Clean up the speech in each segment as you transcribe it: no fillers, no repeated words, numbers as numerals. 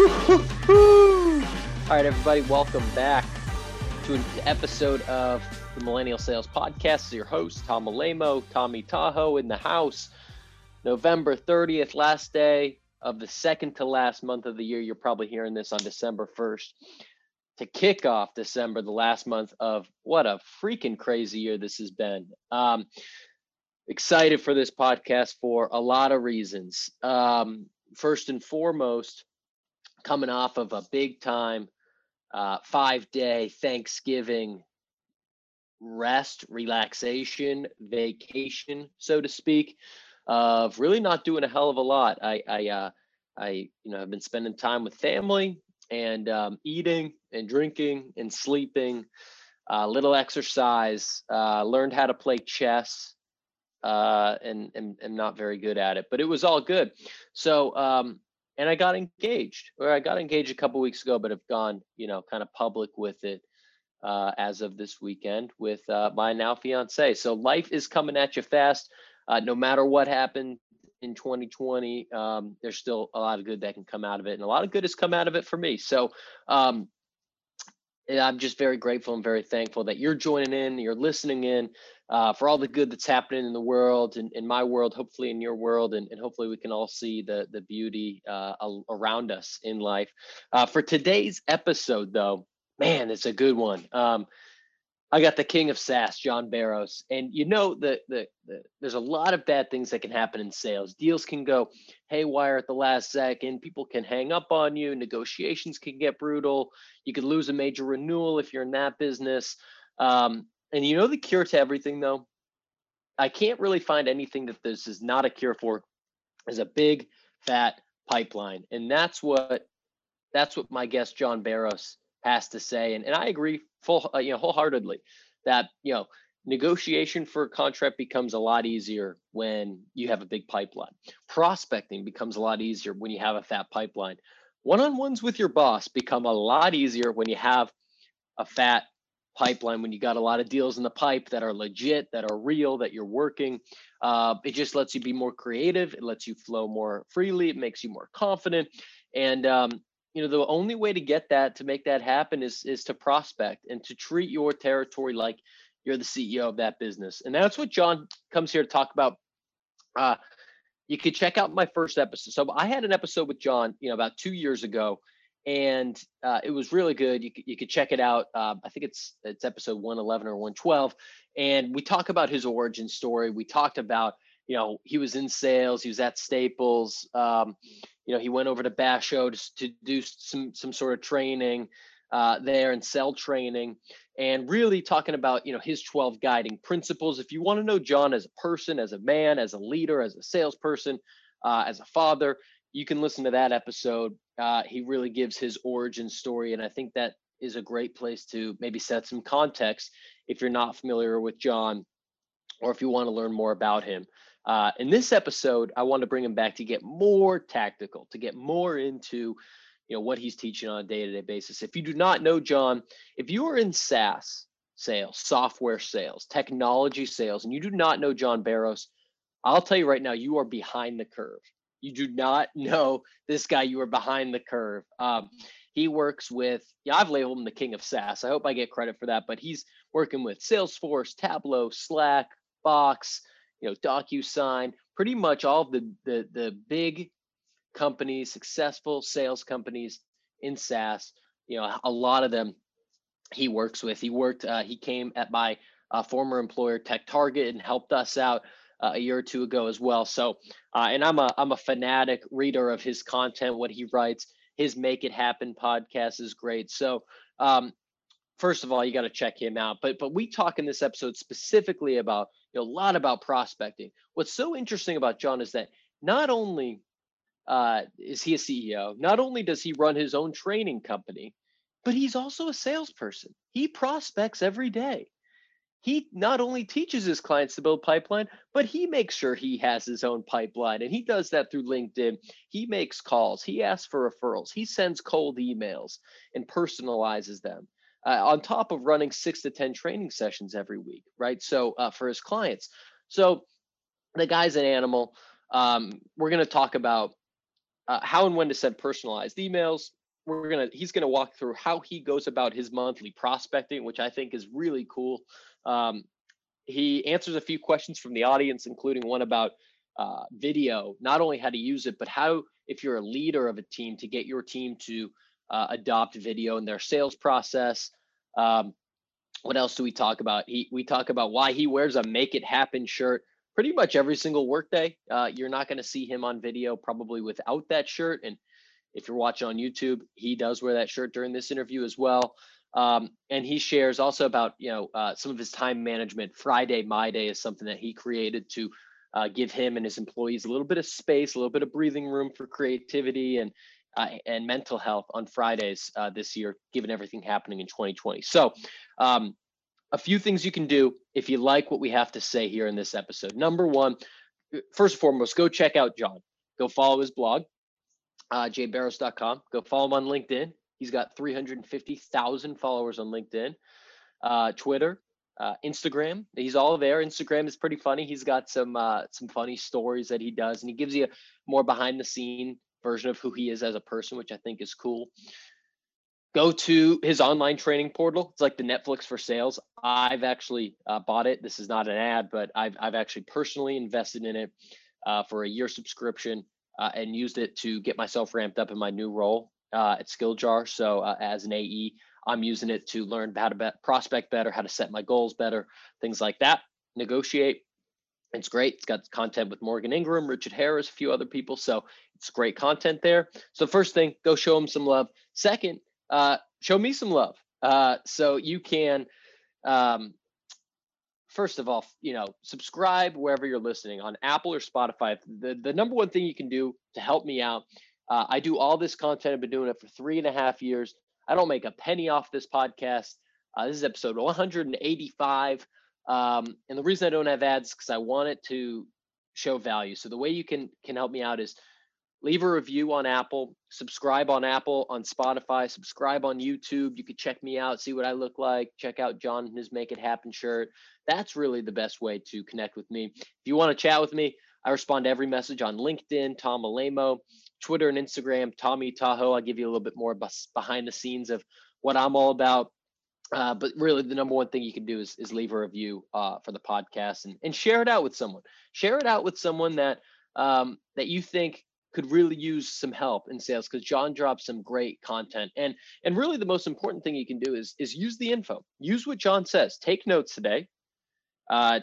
All right, everybody, welcome back to an episode of the Millennial Sales Podcast. This is your host, Tom Alemo, Tommy Tahoe in the house. November 30th, last day of the second to last month of the year. You're probably hearing this on December 1st. To kick off December, the last month of what a freaking crazy year this has been. Excited for this podcast for a lot of reasons. First and foremost, coming off of a big time 5-day Thanksgiving rest, relaxation, vacation, so to speak, of really not doing a hell of a lot. I've been spending time with family and eating and drinking and sleeping, little exercise, learned how to play chess, and not very good at it, but it was all good. So, and I got engaged, a couple weeks ago, but have gone, kind of public with it as of this weekend with my now fiance. So life is coming at you fast. No matter what happened in 2020, there's still a lot of good that can come out of it. And a lot of good has come out of it for me. So I'm just very grateful and very thankful that you're joining in, you're listening in for all the good that's happening in the world, and in my world, hopefully in your world, and hopefully we can all see the beauty around us in life. For today's episode, though, man, it's a good one. I got the king of SaaS, John Barrows, and there's a lot of bad things that can happen in sales. Deals can go haywire at the last second. People can hang up on you. Negotiations can get brutal. You could lose a major renewal if you're in that business. And the cure to everything, though? I can't really find anything that this is not a cure for, is a big, fat pipeline. And that's what my guest, John Barrows, has to say. And I agree wholeheartedly that, negotiation for a contract becomes a lot easier when you have a big pipeline. Prospecting becomes a lot easier when you have a fat pipeline. One-on-ones with your boss become a lot easier when you have a fat pipeline, when you got a lot of deals in the pipe that are legit, that are real, that you're working. It just lets you be more creative. It lets you flow more freely. It makes you more confident. And, the only way to get that, to make that happen is to prospect and to treat your territory like you're the CEO of that business. And that's what John comes here to talk about. You could check out my first episode. So I had an episode with John, about 2 years ago, and it was really good. You could check it out. I think it's episode 111 or 112. And we talk about his origin story. We talked about, he was in sales, he was at Staples, he went over to Basho to do some sort of training there and sell training, and really talking about, his 12 guiding principles. If you want to know John as a person, as a man, as a leader, as a salesperson, as a father, you can listen to that episode. He really gives his origin story. And I think that is a great place to maybe set some context if you're not familiar with John, or if you want to learn more about him. In this episode, I want to bring him back to get more tactical, to get more into, what he's teaching on a day-to-day basis. If you do not know John, if you are in SaaS sales, software sales, technology sales, and you do not know John Barrows, I'll tell you right now, you are behind the curve. You do not know this guy. You are behind the curve. He works with, I've labeled him the king of SaaS. I hope I get credit for that, but he's working with Salesforce, Tableau, Slack, Box, DocuSign, pretty much all of the big companies, successful sales companies in SaaS. A lot of them he works with. He came at my former employer, TechTarget, and helped us out a year or two ago as well. So, and I'm a fanatic reader of his content, what he writes. His Make It Happen podcast is great. So, first of all, you got to check him out. But we talk in this episode specifically about a lot about prospecting. What's so interesting about John is that not only is he a CEO, not only does he run his own training company, but he's also a salesperson. He prospects every day. He not only teaches his clients to build pipeline, but he makes sure he has his own pipeline. And he does that through LinkedIn. He makes calls. He asks for referrals. He sends cold emails and personalizes them. On top of running 6 to 10 training sessions every week, right? So for his clients. So the guy's an animal. We're going to talk about how and when to send personalized emails. He's gonna walk through how he goes about his monthly prospecting, which I think is really cool. He answers a few questions from the audience, including one about video, not only how to use it, but how, if you're a leader of a team, to get your team to adopt video in their sales process. What else do we talk about? We talk about why he wears a Make It Happen shirt pretty much every single workday. You're not going to see him on video probably without that shirt. And if you're watching on YouTube, he does wear that shirt during this interview as well. And he shares also about, some of his time management. Friday My Day is something that he created to give him and his employees a little bit of space, a little bit of breathing room for creativity and mental health on Fridays this year, given everything happening in 2020. So a few things you can do if you like what we have to say here in this episode. Number one, first and foremost, go check out John. Go follow his blog, jbarrows.com. Go follow him on LinkedIn. He's got 350,000 followers on LinkedIn, Twitter, Instagram. He's all there. Instagram is pretty funny. He's got some funny stories that he does, and he gives you a more behind the scene version of who he is as a person, which I think is cool. Go to his online training portal. It's like the Netflix for sales. I've actually bought it. This is not an ad, but I've actually personally invested in it for a year subscription and used it to get myself ramped up in my new role at Skilljar. So as an AE, I'm using it to learn how to prospect better, how to set my goals better, things like that, negotiate. It's great. It's got content with Morgan Ingram, Richard Harris, a few other people. So it's great content there. So first thing, go show him some love. Second, show me some love. So you can, first of all, subscribe wherever you're listening on Apple or Spotify. The number one thing you can do to help me out, I do all this content. I've been doing it for 3.5 years. I don't make a penny off this podcast. This is episode 185. And the reason I don't have ads is because I want it to show value. So the way you can help me out is leave a review on Apple, subscribe on Apple, on Spotify, subscribe on YouTube. You could check me out, see what I look like, check out John and his Make It Happen shirt. That's really the best way to connect with me. If you want to chat with me, I respond to every message on LinkedIn, Tom Alemo, Twitter and Instagram, Tommy Tahoe. I'll give you a little bit more behind the scenes of what I'm all about. But really, the number one thing you can do is leave a review for the podcast and share it out with someone. Share it out with someone that you think could really use some help in sales, because John drops some great content. And really, the most important thing you can do is use the info. Use what John says. Take notes today.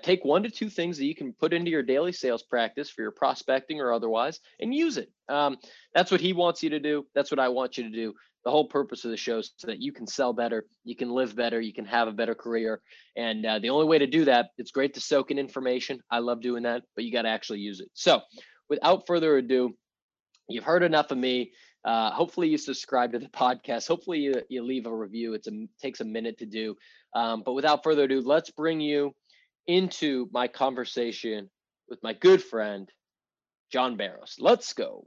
Take 1 to 2 things that you can put into your daily sales practice for your prospecting or otherwise, and use it. That's what he wants you to do. That's what I want you to do. The whole purpose of the show is so that you can sell better, you can live better, you can have a better career. And the only way to do that, it's great to soak in information. I love doing that, but you got to actually use it. So without further ado, you've heard enough of me. Hopefully you subscribe to the podcast. Hopefully you leave a review. It takes a minute to do. But without further ado, let's bring you into my conversation with my good friend, John Barrows. Let's go.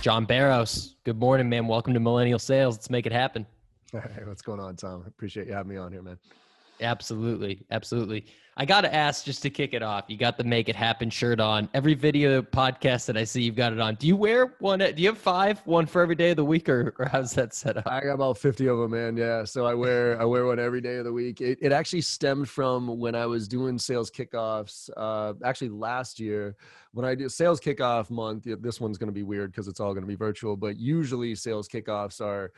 John Barrows, good morning, man. Welcome to Millennial Sales. Let's make it happen. All right, what's going on, Tom? Appreciate you having me on here, man. Absolutely. Absolutely. I got to ask, just to kick it off, you got the Make It Happen shirt on. Every video podcast that I see, you've got it on. Do you wear one? Do you have 5, one for every day of the week, or how's that set up? I got about 50 of them, man. Yeah. So I wear one every day of the week. It actually stemmed from when I was doing sales kickoffs, actually last year when I did sales kickoff month. This one's going to be weird because it's all going to be virtual, but usually sales kickoffs are,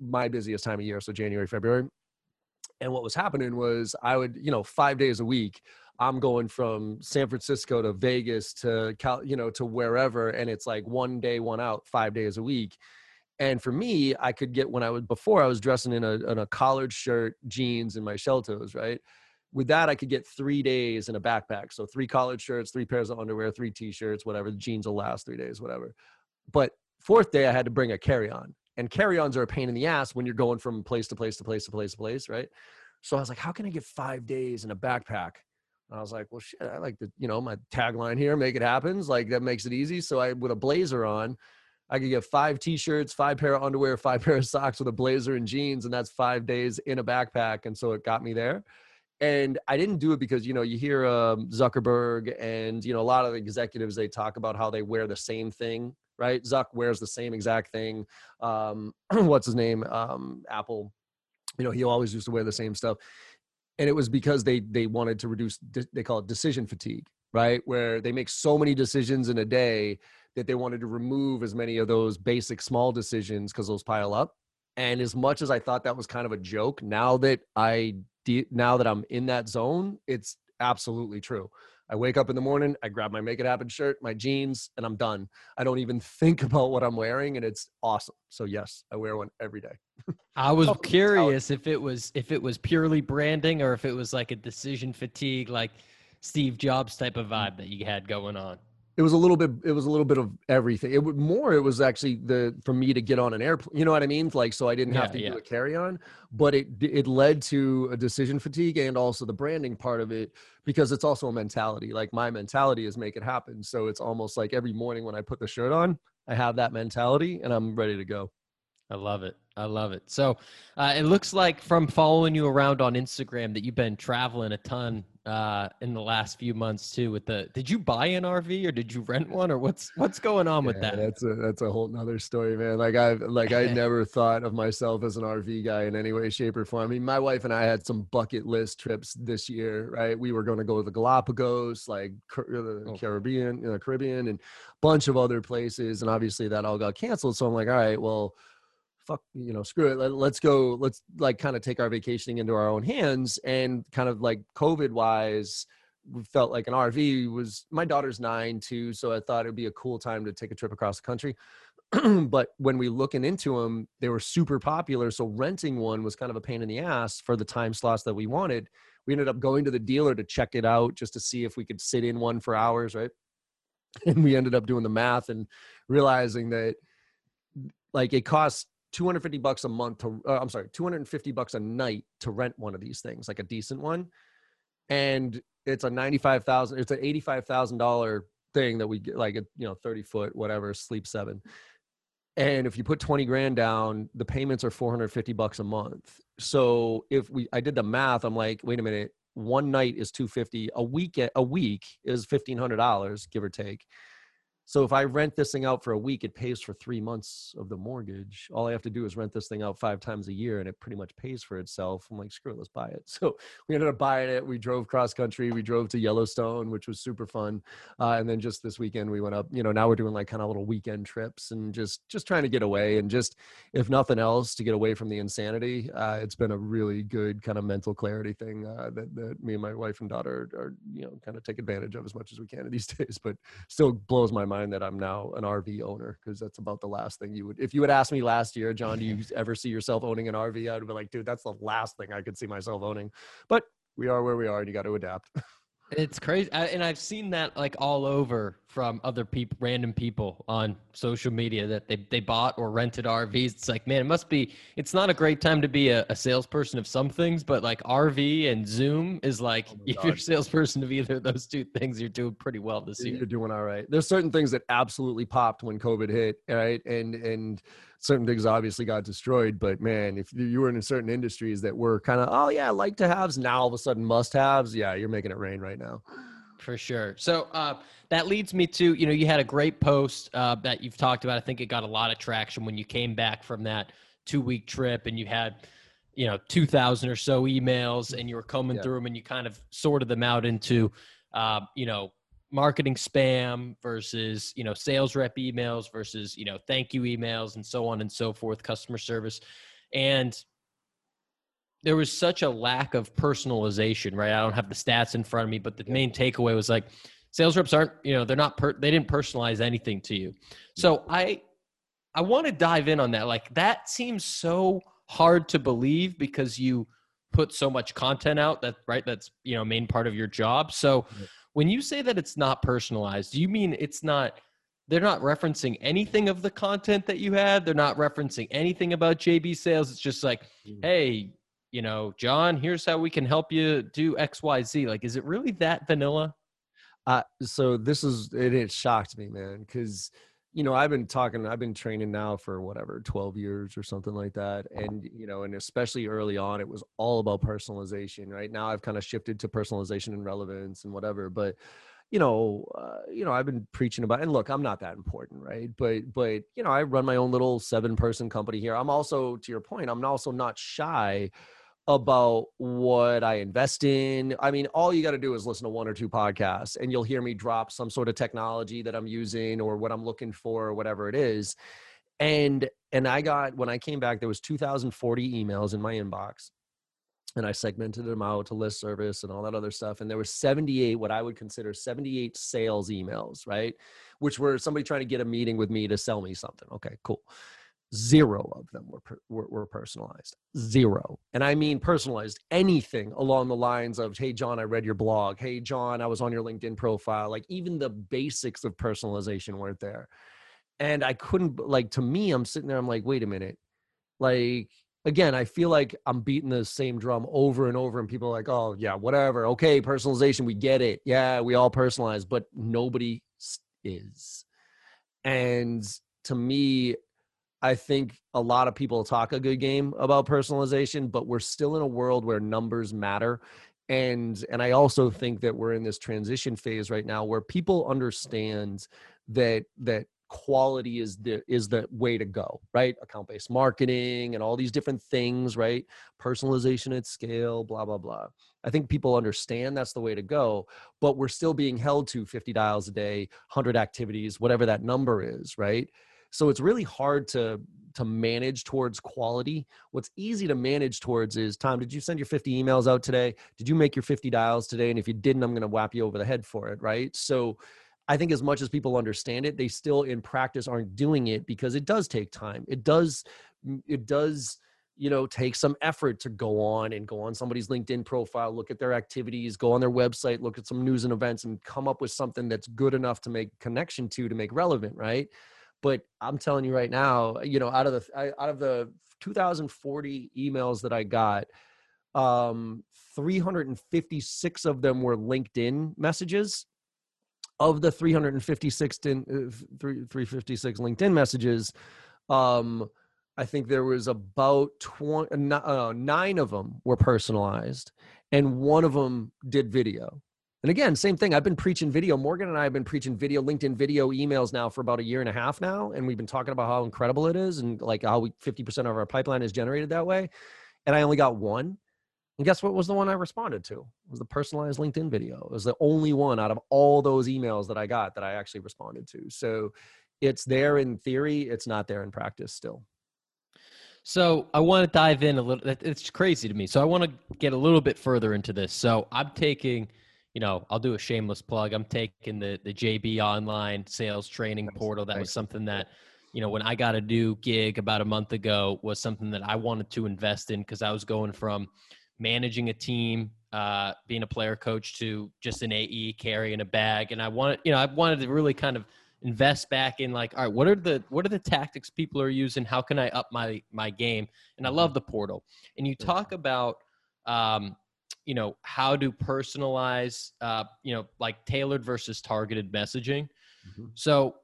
my busiest time of year. So January, February. And what was happening was I would, 5 days a week, I'm going from San Francisco to Vegas to to wherever. And it's like one day, one out, 5 days a week. And for me, I could get before I was dressing in a collared shirt, jeans, and my shell toes, right? With that, I could get 3 days in a backpack. So 3 collared shirts, 3 pairs of underwear, 3 t-shirts, whatever. The jeans will last 3 days, whatever. But 4th day, I had to bring a carry-on. And carry-ons are a pain in the ass when you're going from place to place to place to place to place, right? So I was like, how can I get 5 days in a backpack? And I was like, well, shit, I like the, my tagline here, make it happens. Like that makes it easy. So I, with a blazer on, I could get 5 t-shirts, 5 pair of underwear, 5 pair of socks with a blazer and jeans. And that's 5 days in a backpack. And so it got me there. And I didn't do it because, you know, you hear Zuckerberg and, you know, a lot of executives, they talk about how they wear the same thing, right? Zuck wears the same exact thing. What's his name? Apple, you know, he always used to wear the same stuff. And it was because they wanted to reduce, they call it decision fatigue, right? Where they make so many decisions in a day that they wanted to remove as many of those basic small decisions because those pile up. And as much as I thought that was kind of a joke, now that I'm in that zone, it's absolutely true. I wake up in the morning, I grab my Make It Happen shirt, my jeans, and I'm done. I don't even think about what I'm wearing, and it's awesome. So yes, I wear one every day. I was curious if it was purely branding or if it was like a decision fatigue, like Steve Jobs type of vibe that you had going on. It was a little bit of everything. It was actually for me to get on an airplane. You know what I mean? Like, so I didn't have to do a carry on, but it led to a decision fatigue and also the branding part of it, because it's also a mentality. Like my mentality is make it happen. So it's almost like every morning when I put the shirt on, I have that mentality and I'm ready to go. I love it. I love it. So it looks like from following you around on Instagram that you've been traveling a ton in the last few months too. Did you buy an RV or did you rent one, or what's going on with that? That's a whole nother story, man. I never thought of myself as an RV guy in any way, shape, or form. I mean, my wife and I had some bucket list trips this year, right? We were going to go to the Galapagos, like Caribbean, and a bunch of other places. And obviously that all got canceled. So I'm like, all right, well, fuck, you know, screw it. Let's go. Let's like kind of take our vacationing into our own hands, and kind of like COVID wise, we felt like an RV was, my daughter's 9 too. So I thought it'd be a cool time to take a trip across the country. But when we looking into them, they were super popular. So renting one was kind of a pain in the ass for the time slots that we wanted. We ended up going to the dealer to check it out just to see if we could sit in one for hours. Right. And we ended up doing the math and realizing that like it costs $250 a night to rent one of these things, like a decent one. And it's a $85,000 thing that we get, like a, you know, 30-foot, whatever, Sleep 7. And if you put $20,000 down, the payments are $450 a month. So I did the math, I'm like, wait a minute, one night is $250, a week is $1,500, give or take. So if I rent this thing out for a week, it pays for 3 months of the mortgage. All I have to do is rent this thing out 5 times a year and it pretty much pays for itself. I'm like, screw it, let's buy it. So we ended up buying it. We drove cross country. We drove to Yellowstone, which was super fun. And then just this weekend we went up, you know, now we're doing like kind of little weekend trips and just trying to get away and just, if nothing else, to get away from the insanity. It's been a really good kind of mental clarity thing that me and my wife and daughter are, you know, kind of take advantage of as much as we can these days, but still blows my mind that I'm now an RV owner, because that's about the last thing if you had asked me last year, John, do you ever see yourself owning an RV? I would be like, dude, that's the last thing I could see myself owning. But we are where we are and you got to adapt. It's crazy. And I've seen that like all over from other people, random people on social media that they bought or rented RVs. It's like, man, it's not a great time to be a salesperson of some things, but like RV and Zoom is like, if you're a salesperson of either of those two things, you're doing pretty well this year. You're doing all right. There's certain things that absolutely popped when COVID hit, right? And certain things obviously got destroyed, but man, if you were in certain industries that were kind of, oh yeah, like to haves, now all of a sudden must haves. Yeah. You're making it rain right now. For sure. So that leads me to, you know, you had a great post that you've talked about. I think it got a lot of traction when you came back from that 2-week trip and you had, you know, 2,000 or so emails and you were combing through them and you kind of sorted them out into, you know, marketing spam versus, you know, sales rep emails versus, you know, thank you emails and so on and so forth, customer service. And there was such a lack of personalization, right? I don't have the stats in front of me, but the main takeaway was like sales reps aren't, you know, they didn't personalize anything to you. So I want to dive in on that. Like that seems so hard to believe because you put so much content out that, right? That's, you know, main part of your job. So when you say that it's not personalized, do you mean they're not referencing anything of the content that you had? They're not referencing anything about JB Sales. It's just like, hey, you know, John, here's how we can help you do X, Y, Z. Like, is it really that vanilla? So it shocked me, man. Cause you know, I've been training now for whatever, 12 years or something like that. And, you know, and especially early on, it was all about personalization. Right now, I've kind of shifted to personalization and relevance and whatever, but you know, I've been preaching about, and look, I'm not that important, right? But, you know, I run my own little 7-person company here. I'm also, to your point, I'm also not shy about what I invest in. I mean, all you got to do is listen to 1 or 2 podcasts and you'll hear me drop some sort of technology that I'm using or what I'm looking for or whatever it is. And I got, when I came back, there was 2,040 emails in my inbox and I segmented them out to list service and all that other stuff. And there were 78, what I would consider 78 sales emails, right? Which were somebody trying to get a meeting with me to sell me something. Okay, cool. 0 of them were personalized. 0. And I mean personalized anything along the lines of, hey, John, I read your blog. Hey, John, I was on your LinkedIn profile. Like even the basics of personalization weren't there. And I couldn't, like, to me, I'm sitting there, I'm like, wait a minute. Like, again, I feel like I'm beating the same drum over and over and people are like, oh yeah, whatever. Okay, personalization, we get it. Yeah, we all personalize, but nobody is. And to me, I think a lot of people talk a good game about personalization, but we're still in a world where numbers matter. And I also think that we're in this transition phase right now where people understand that quality is the way to go, right? Account-based marketing and all these different things, right? Personalization at scale, blah, blah, blah. I think people understand that's the way to go, but we're still being held to 50 dials a day, 100 activities, whatever that number is, right? So it's really hard to manage towards quality. What's easy to manage towards is, Tom, did you send your 50 emails out today? Did you make your 50 dials today? And if you didn't, I'm going to whap you over the head for it, right? So I think as much as people understand it, they still in practice aren't doing it because it does take time. It does, you know, take some effort to go on somebody's LinkedIn profile, look at their activities, go on their website, look at some news and events and come up with something that's good enough to make connection to make relevant, right? But I'm telling you right now, you know, out of the 2,040 emails that I got, 356 of them were LinkedIn messages. Of the 356 LinkedIn messages, I think there was about 9 of them were personalized and 1 of them did video. And again, same thing. I've been preaching video. Morgan and I have been preaching video, LinkedIn video emails now for about a year and a half now. And we've been talking about how incredible it is and like how 50% of our pipeline is generated that way. And I only got 1. And guess what was the one I responded to? It was the personalized LinkedIn video. It was the only one out of all those emails that I got that I actually responded to. So it's there in theory. It's not there in practice still. So I want to dive in a little. It's crazy to me. So I want to get a little bit further into this. So I'm taking... you know, I'll do a shameless plug. I'm taking the JB online sales training portal. That was something that, you know, when I got a new gig about a month ago was something that I wanted to invest in because I was going from managing a team, being a player coach to just an AE carrying a bag. And I wanted to really kind of invest back in like, all right, what are the tactics people are using? How can I up my game? And I love the portal. And you talk about, you know, how to personalize, you know, like tailored versus targeted messaging. Mm-hmm. So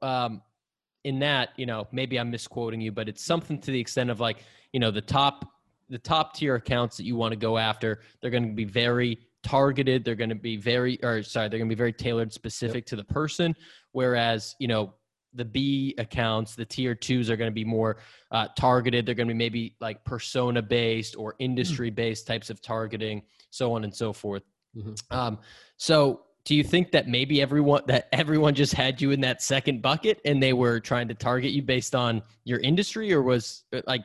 in that, you know, maybe I'm misquoting you, but it's something to the extent of like, you know, the top tier accounts that you want to go after, they're going to be very targeted. They're going to be very tailored specific to the person. Whereas, you know, the B accounts, the tier 2s are going to be more targeted. They're going to be maybe like persona based or industry based types of targeting, so on and so forth. Mm-hmm. So do you think that maybe everyone just had you in that second bucket and they were trying to target you based on your industry, or was like,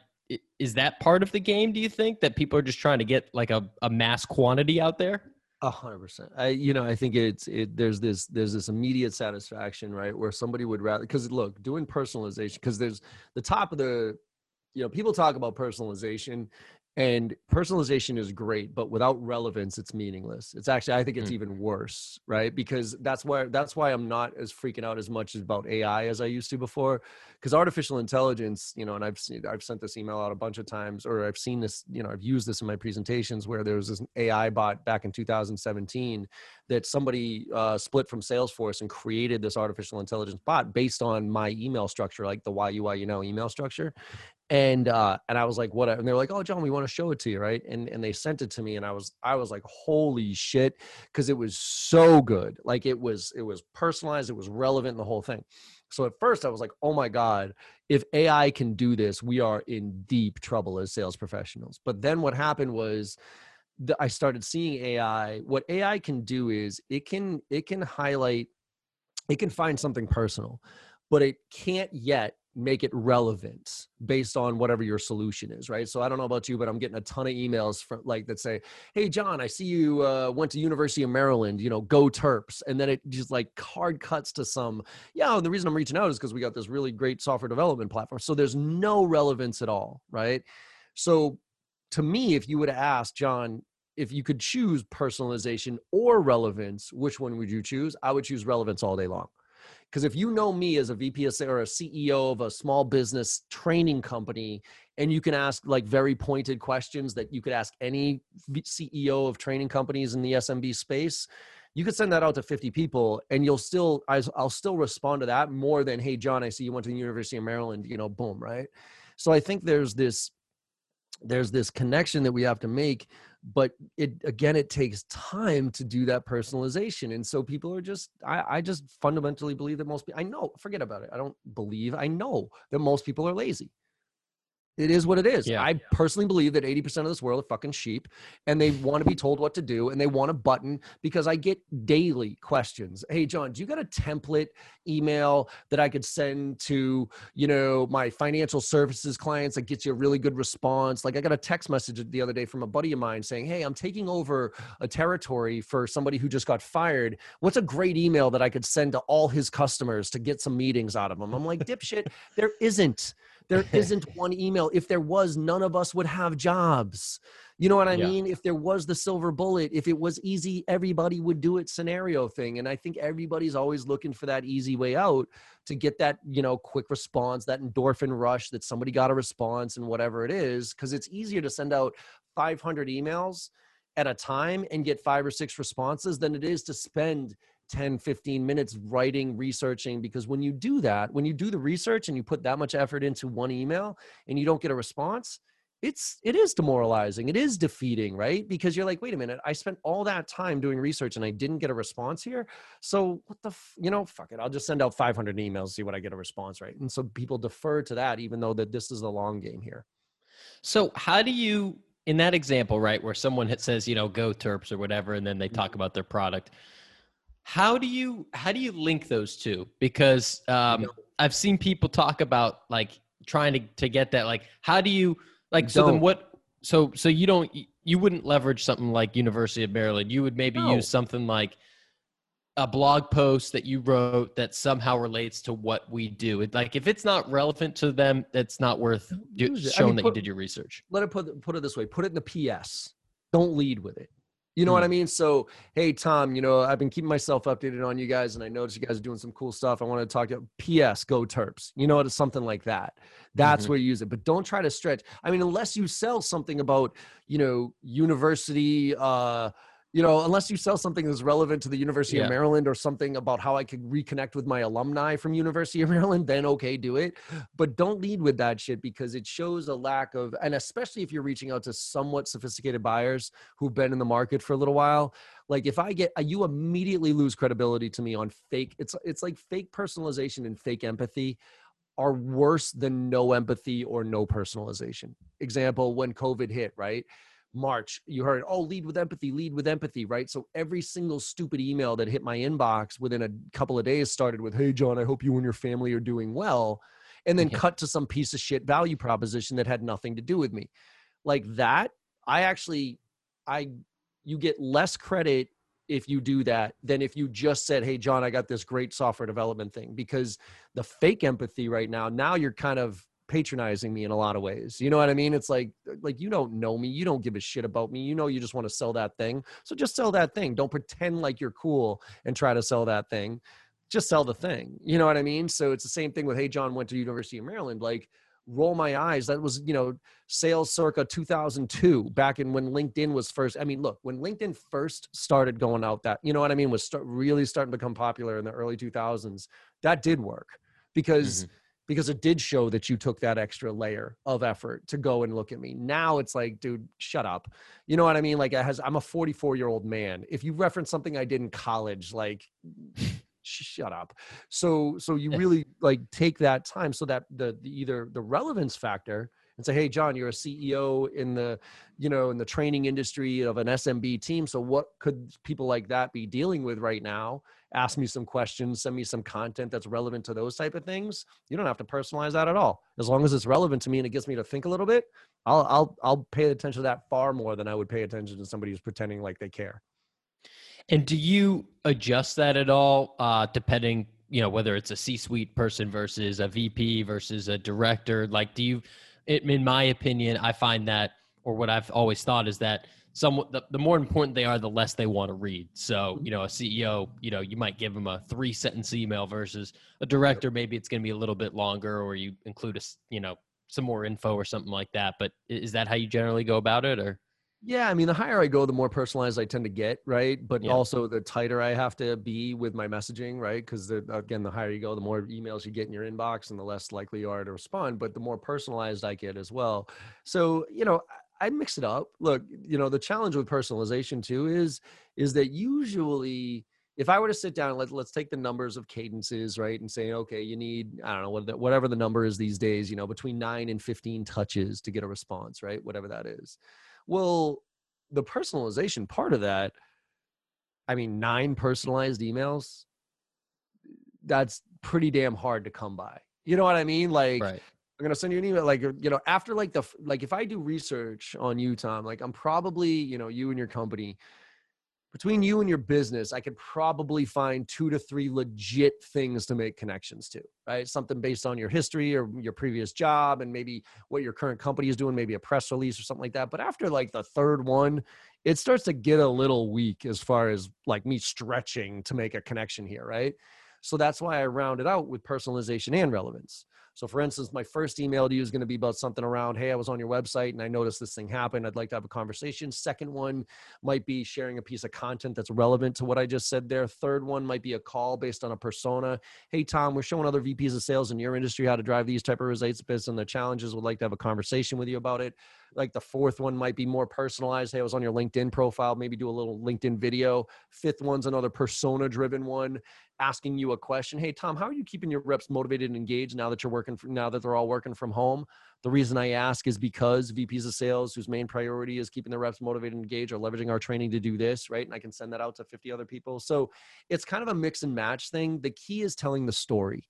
is that part of the game? Do you think that people are just trying to get like a mass quantity out there? 100%. I think there's this immediate satisfaction, right? Where somebody would rather, because look, doing personalization, because there's the top of the, you know, people talk about personalization And personalization is great, but without relevance, it's meaningless. It's actually, I think it's even worse, right? Because that's why I'm not as freaking out as much about AI as I used to before, because artificial intelligence, you know, and I've sent this email out a bunch of times, or I've seen this, you know, I've used this in my presentations where there was this AI bot back in 2017 that somebody split from Salesforce and created this artificial intelligence bot based on my email structure, like the YUI, you know, email structure. And I was like, what? And they were like, oh, John, we want to show it to you. Right. And they sent it to me and I was like, holy shit. Cause it was so good. Like it was personalized. It was relevant, the whole thing. So at first I was like, oh my God, if AI can do this, we are in deep trouble as sales professionals. But then what happened was I started seeing AI. What AI can do is it can highlight, it can find something personal, but it can't yet make it relevant based on whatever your solution is, right? So I don't know about you, but I'm getting a ton of emails from like that say, hey, John, I see you went to University of Maryland, you know, go Terps. And then it just like hard cuts to some, yeah, and the reason I'm reaching out is because we got this really great software development platform. So there's no relevance at all, right? So to me, if you would ask John, if you could choose personalization or relevance, which one would you choose? I would choose relevance all day long. Because if you know me as a VP or a CEO of a small business training company, and you can ask like very pointed questions that you could ask any CEO of training companies in the SMB space, you could send that out to 50 people and I'll still respond to that more than, hey, John, I see you went to the University of Maryland, you know, boom, right? So I think there's this connection that we have to make, but it takes time to do that personalization. And so people are just, I just fundamentally believe that most people, I know, forget about it. I don't believe, I know that most people are lazy. It is what it is. Yeah. I personally believe that 80% of this world are fucking sheep and they want to be told what to do and they want a button, because I get daily questions. Hey, John, do you got a template email that I could send to, you know, my financial services clients that gets you a really good response? Like I got a text message the other day from a buddy of mine saying, hey, I'm taking over a territory for somebody who just got fired. What's a great email that I could send to all his customers to get some meetings out of them? I'm like, dipshit, there isn't. There isn't one email. If there was, none of us would have jobs. You know what I mean? If there was the silver bullet, if it was easy, everybody would do it scenario thing. And I think everybody's always looking for that easy way out to get that, you know, quick response, that endorphin rush that somebody got a response and whatever it is, because it's easier to send out 500 emails at a time and get 5 or 6 responses than it is to spend 10, 15 minutes writing, researching, because when you do that, when you do the research and you put that much effort into one email and you don't get a response, it is demoralizing. It is defeating, right? Because you're like, wait a minute, I spent all that time doing research and I didn't get a response here. So what the, fuck it. I'll just send out 500 emails, see what I get a response, right? And so people defer to that, even though that this is the long game here. So how do you, in that example, right, where someone says, you know, go Terps or whatever, and then they talk about their product, how do you link those two? Because I've seen people talk about like trying to get that, like how do you like, so then what, so you wouldn't leverage something like University of Maryland. You would maybe use something like a blog post that you wrote that somehow relates to what we do. It, like if it's not relevant to them, it's not worth showing that you did your research. Let it put it this way, put it in the PS. Don't lead with it. You know what I mean? So, hey, Tom, you know, I've been keeping myself updated on you guys and I noticed you guys are doing some cool stuff. I want to talk to you. P.S. Go Terps. You know, it's something like that. That's where you use it. But don't try to stretch. I mean, unless you sell something about, you know, university, unless you sell something that's relevant to the University of Maryland or something about how I could reconnect with my alumni from University of Maryland, then okay, do it. But don't lead with that shit because it shows a lack of, and especially if you're reaching out to somewhat sophisticated buyers who've been in the market for a little while. Like if I get, you immediately lose credibility to me on fake, it's like fake personalization and fake empathy are worse than no empathy or no personalization. Example, when COVID hit, right? March, you heard, lead with empathy, right? So every single stupid email that hit my inbox within a couple of days started with, hey, John, I hope you and your family are doing well. And then cut to some piece of shit value proposition that had nothing to do with me. Like that, you get less credit if you do that than if you just said, hey, John, I got this great software development thing. Because the fake empathy right now you're kind of patronizing me in a lot of ways. You know what I mean? It's like, you don't know me. You don't give a shit about me. You know, you just want to sell that thing. So just sell that thing. Don't pretend like you're cool and try to sell that thing. Just sell the thing. You know what I mean? So it's the same thing with, hey, John went to University of Maryland. Like, roll my eyes. That was, you know, sales circa 2002, back in when LinkedIn was first. I mean, look, when LinkedIn first started going out, that, you know what I mean, was really starting to become popular in the early 2000s. That did work because it did show that you took that extra layer of effort to go and look at me. Now it's like, dude, shut up. You know what I mean? Like, I'm a 44-year-old man. If you reference something I did in college, like, shut up. So you really like take that time so that the either the relevance factor and say, hey, John, you're a CEO in the, you know, in the training industry of an SMB team. So what could people like that be dealing with right now? Ask me some questions, send me some content that's relevant to those type of things. You don't have to personalize that at all. As long as it's relevant to me and it gets me to think a little bit, I'll pay attention to that far more than I would pay attention to somebody who's pretending like they care. And do you adjust that at all, depending, you know, whether it's a C-suite person versus a VP versus a director? Like, do you, in my opinion, I find that, or what I've always thought is that the more important they are, the less they want to read. So, you know, a CEO, you know, you might give them a 3-sentence email versus a director. Maybe it's going to be a little bit longer, or you include, you know, some more info or something like that. But is that how you generally go about it, or? Yeah, I mean, the higher I go, the more personalized I tend to get, right? But also the tighter I have to be with my messaging, right? Because again, the higher you go, the more emails you get in your inbox and the less likely you are to respond, but the more personalized I get as well. So, you know, I mix it up. Look, you know, the challenge with personalization too is that usually, if I were to sit down and let's take the numbers of cadences, right, and say, okay, you need, I don't know, whatever the number is these days, you know, between 9 and 15 touches to get a response, right? Whatever that is. Well, the personalization part of that, I mean, 9 personalized emails, that's pretty damn hard to come by. You know what I mean? Like, right. I'm going to send you an email, like, you know, after like if I do research on you, Tom, like I'm probably, you know, you and your company, between you and your business, I could probably find 2 to 3 legit things to make connections to, right? Something based on your history or your previous job and maybe what your current company is doing, maybe a press release or something like that. But after like the 3rd one, it starts to get a little weak as far as like me stretching to make a connection here, right? So that's why I round it out with personalization and relevance. So for instance, my first email to you is going to be about something around, hey, I was on your website and I noticed this thing happened. I'd like to have a conversation. 2nd one might be sharing a piece of content that's relevant to what I just said there. 3rd one might be a call based on a persona. Hey, Tom, we're showing other VPs of sales in your industry how to drive these type of results based on their challenges. Would like to have a conversation with you about it. Like the 4th one might be more personalized. Hey, I was on your LinkedIn profile. Maybe do a little LinkedIn video. 5th one's another persona-driven one, asking you a question. Hey, Tom, how are you keeping your reps motivated and engaged now that you're working from, now that they're all working from home? The reason I ask is because VPs of sales whose main priority is keeping their reps motivated and engaged are leveraging our training to do this, right? And I can send that out to 50 other people. So it's kind of a mix and match thing. The key is telling the story.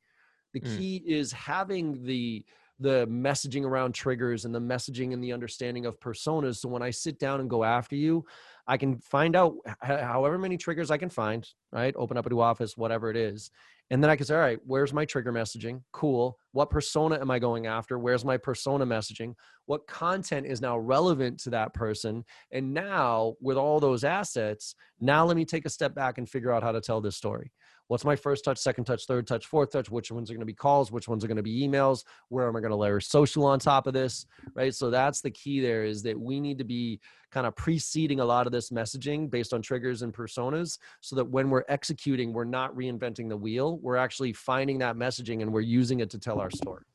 The key is having the messaging around triggers and the messaging and the understanding of personas. So when I sit down and go after you, I can find out however many triggers I can find, right? Open up a new office, whatever it is. And then I can say, all right, where's my trigger messaging? Cool. What persona am I going after? Where's my persona messaging? What content is now relevant to that person? And now with all those assets, now let me take a step back and figure out how to tell this story. What's my first touch, second touch, third touch, fourth touch? Which ones are going to be calls? Which ones are going to be emails? Where am I going to layer social on top of this, right? So that's the key there, is that we need to be kind of preceding a lot of this messaging based on triggers and personas so that when we're executing, we're not reinventing the wheel. We're actually finding that messaging and we're using it to tell our story.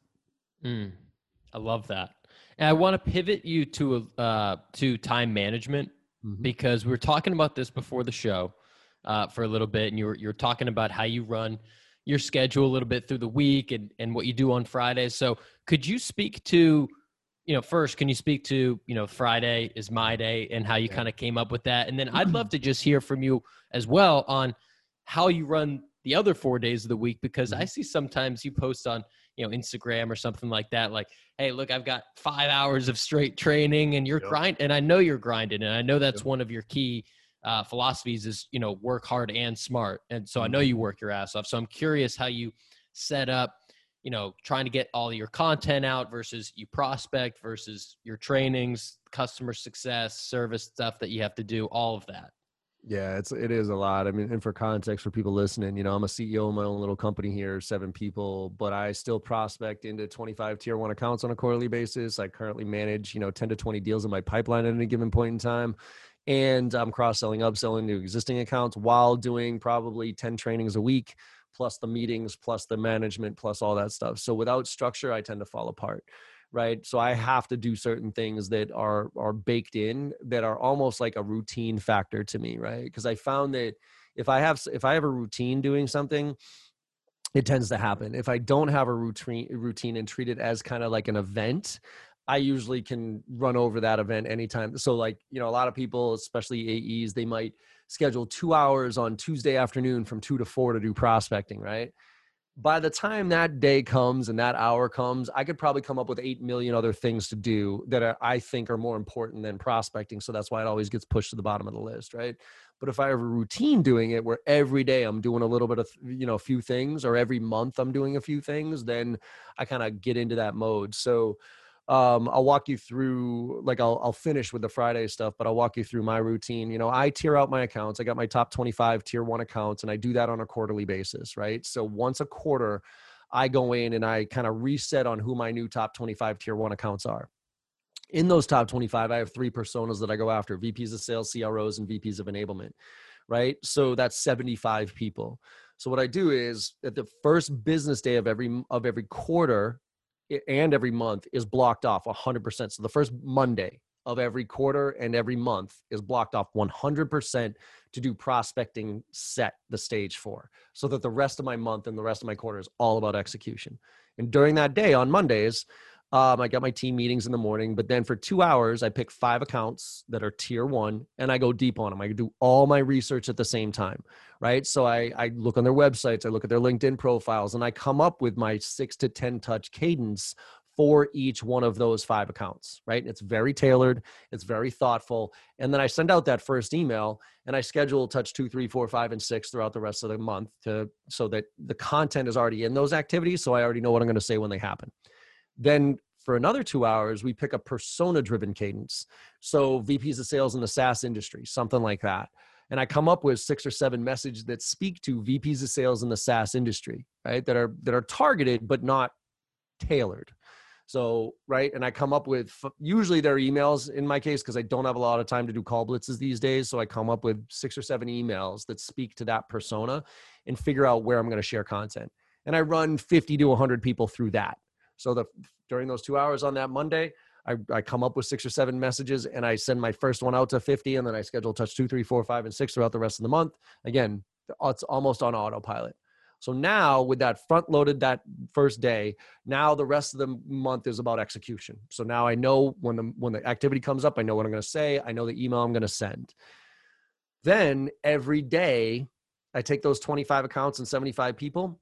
I love that. And I want to pivot you to time management, because we were talking about this before the show. For a little bit, and you're talking about how you run your schedule a little bit through the week and what you do on Fridays. So could you speak to, you know, first, can you speak to, you know, Friday is my day and how you kind of came up with that? And then I'd love to just hear from you as well on how you run the other 4 days of the week, because I see sometimes you post on, you know, Instagram or something like that, like, hey, look, I've got 5 hours of straight training and you're grinding, and I know you're grinding. And I know that's one of your key philosophies is, you know, work hard and smart. And so I know you work your ass off. So I'm curious how you set up you know, trying to get all your content out versus you prospect versus your trainings, customer success, service stuff that you have to do, all of that? Yeah, it is a lot. I mean, and for context for people listening, you know, I'm a CEO of my own little company here, 7 people, but I still prospect into 25 tier 1 accounts on a quarterly basis. I currently manage, you know, 10 to 20 deals in my pipeline at any given point in time. And I'm cross-selling, upselling to existing accounts while doing probably 10 trainings a week, plus the meetings, plus the management, plus all that stuff. So without structure, I tend to fall apart, right? So I have to do certain things that are baked in, that are almost like a routine factor to me, right? Because I found that if I have a routine doing something, it tends to happen. If I don't have a routine and treat it as kind of like an event, I usually can run over that event anytime. So like, you know, a lot of people, especially AEs, they might schedule 2 hours on Tuesday afternoon from 2 to 4 to do prospecting, right? By the time that day comes and that hour comes, I could probably come up with 8 million other things to do that I think are more important than prospecting. So that's why it always gets pushed to the bottom of the list, right? But if I have a routine doing it where every day I'm doing a little bit of, you know, a few things, or every month I'm doing a few things, then I kind of get into that mode. So I'll walk you through, like I'll finish with the Friday stuff, but I'll walk you through my routine. You know, I tier out my accounts. I got my top 25 tier 1 accounts, and I do that on a quarterly basis, right? So once a quarter, I go in and I kind of reset on who my new top 25 tier 1 accounts are. In those top 25, I have 3 personas that I go after: VPs of sales, CROs, and VPs of enablement, right? So that's 75 people. So what I do is at the first business day of every quarter, and every month is blocked off 100%. So the first Monday of every quarter and every month is blocked off 100% to do prospecting, set the stage for, so that the rest of my month and the rest of my quarter is all about execution. And during that day on Mondays, I got my team meetings in the morning, but then for 2 hours, I pick 5 accounts that are tier 1 and I go deep on them. I do all my research at the same time, right? So I look on their websites, I look at their LinkedIn profiles, and I come up with my 6 to 10 touch cadence for each one of those 5 accounts, right? It's very tailored, it's very thoughtful. And then I send out that first email and I schedule touch 2, 3, 4, 5, and 6 throughout the rest of the month so that the content is already in those activities. So I already know what I'm going to say when they happen. Then for another 2 hours, we pick a persona-driven cadence. So VPs of sales in the SaaS industry, something like that. And I come up with 6 or 7 messages that speak to VPs of sales in the SaaS industry, right? That are targeted, but not tailored. So, right. And I come up with usually their emails in my case, because I don't have a lot of time to do call blitzes these days. So I come up with 6 or 7 emails that speak to that persona and figure out where I'm going to share content. And I run 50 to 100 people through that. So during those 2 hours on that Monday, I come up with 6 or 7 messages and I send my first one out to 50, and then I schedule touch 2, 3, 4, 5, and 6 throughout the rest of the month. Again, it's almost on autopilot. So now with that front loaded that first day, now the rest of the month is about execution. So now I know when the activity comes up, I know what I'm going to say. I know the email I'm going to send. Then every day I take those 25 accounts and 75 people,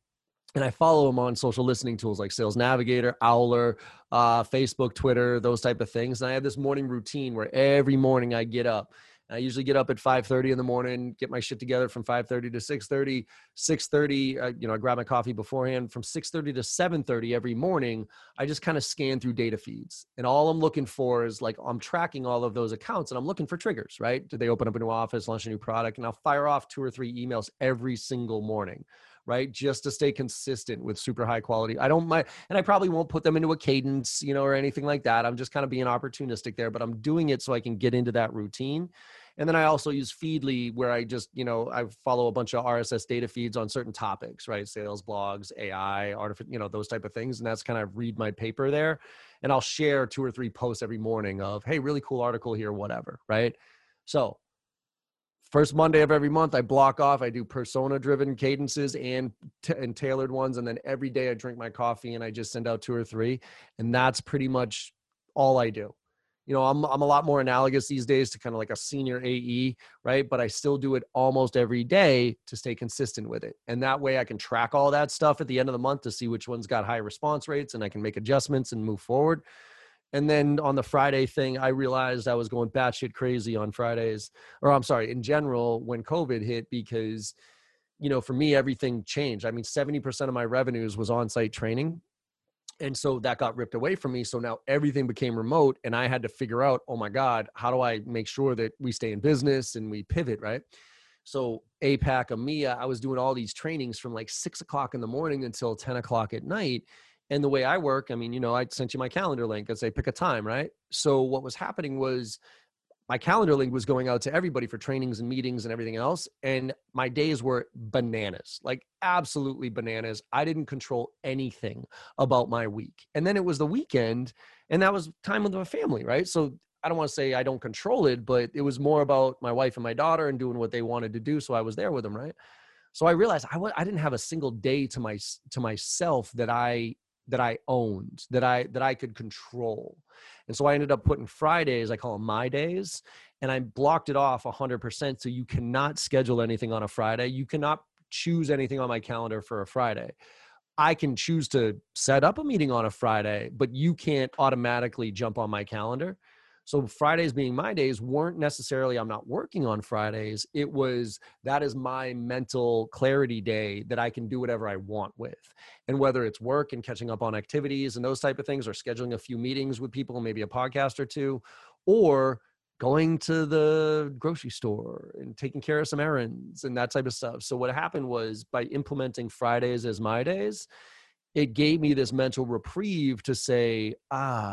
and I follow them on social listening tools like Sales Navigator, Owler, Facebook, Twitter, those type of things. And I have this morning routine where every morning I get up. I usually get up at 5:30 in the morning, get my shit together from 5:30 to 6:30. 6:30, I grab my coffee beforehand. From 6:30 to 7:30 every morning, I just kind of scan through data feeds. And all I'm looking for is, like, I'm tracking all of those accounts and I'm looking for triggers, right? Did they open up a new office, launch a new product? And I'll fire off 2 or 3 emails every single morning, right? Just to stay consistent with super high quality. I probably won't put them into a cadence, you know, or anything like that. I'm just kind of being opportunistic there, but I'm doing it so I can get into that routine. And then I also use Feedly, where I just, you know, I follow a bunch of RSS data feeds on certain topics, right? Sales blogs, AI, those type of things. And that's kind of read my paper there. And I'll share 2 or 3 posts every morning of, hey, really cool article here, whatever, right? So first Monday of every month, I block off, I do persona-driven cadences and tailored ones. And then every day I drink my coffee and I just send out 2 or 3. And that's pretty much all I do. You know, I'm a lot more analogous these days to kind of like a senior AE, right? But I still do it almost every day to stay consistent with it. And that way I can track all that stuff at the end of the month to see which one's got high response rates, and I can make adjustments and move forward. And then on the Friday thing, I realized I was going batshit crazy on Fridays, in general, when COVID hit, because you know, for me, everything changed. I mean, 70% of my revenues was on-site training. And so that got ripped away from me. So now everything became remote and I had to figure out, oh my God, how do I make sure that we stay in business and we pivot, right? So APAC, EMEA, I was doing all these trainings from like 6 o'clock in the morning until 10 o'clock at night. And the way I work, I mean, you know, I sent you my calendar link and say, pick a time, right? So what was happening was my calendar link was going out to everybody for trainings and meetings and everything else. And my days were bananas, like absolutely bananas. I didn't control anything about my week. And then it was the weekend and that was time with my family, right? So I don't want to say I don't control it, but it was more about my wife and my daughter and doing what they wanted to do. So I was there with them, right? So I realized I didn't have a single day to myself that I owned, that I could control. And so I ended up putting Fridays, I call them my days, and I blocked it off 100%. So you cannot schedule anything on a Friday. You cannot choose anything on my calendar for a Friday. I can choose to set up a meeting on a Friday, but you can't automatically jump on my calendar. So Fridays being my days weren't necessarily, I'm not working on Fridays. It was, that is my mental clarity day that I can do whatever I want with. And whether it's work and catching up on activities and those type of things, or scheduling a few meetings with people, maybe a podcast or two, or going to the grocery store and taking care of some errands and that type of stuff. So what happened was by implementing Fridays as my days, it gave me this mental reprieve to say,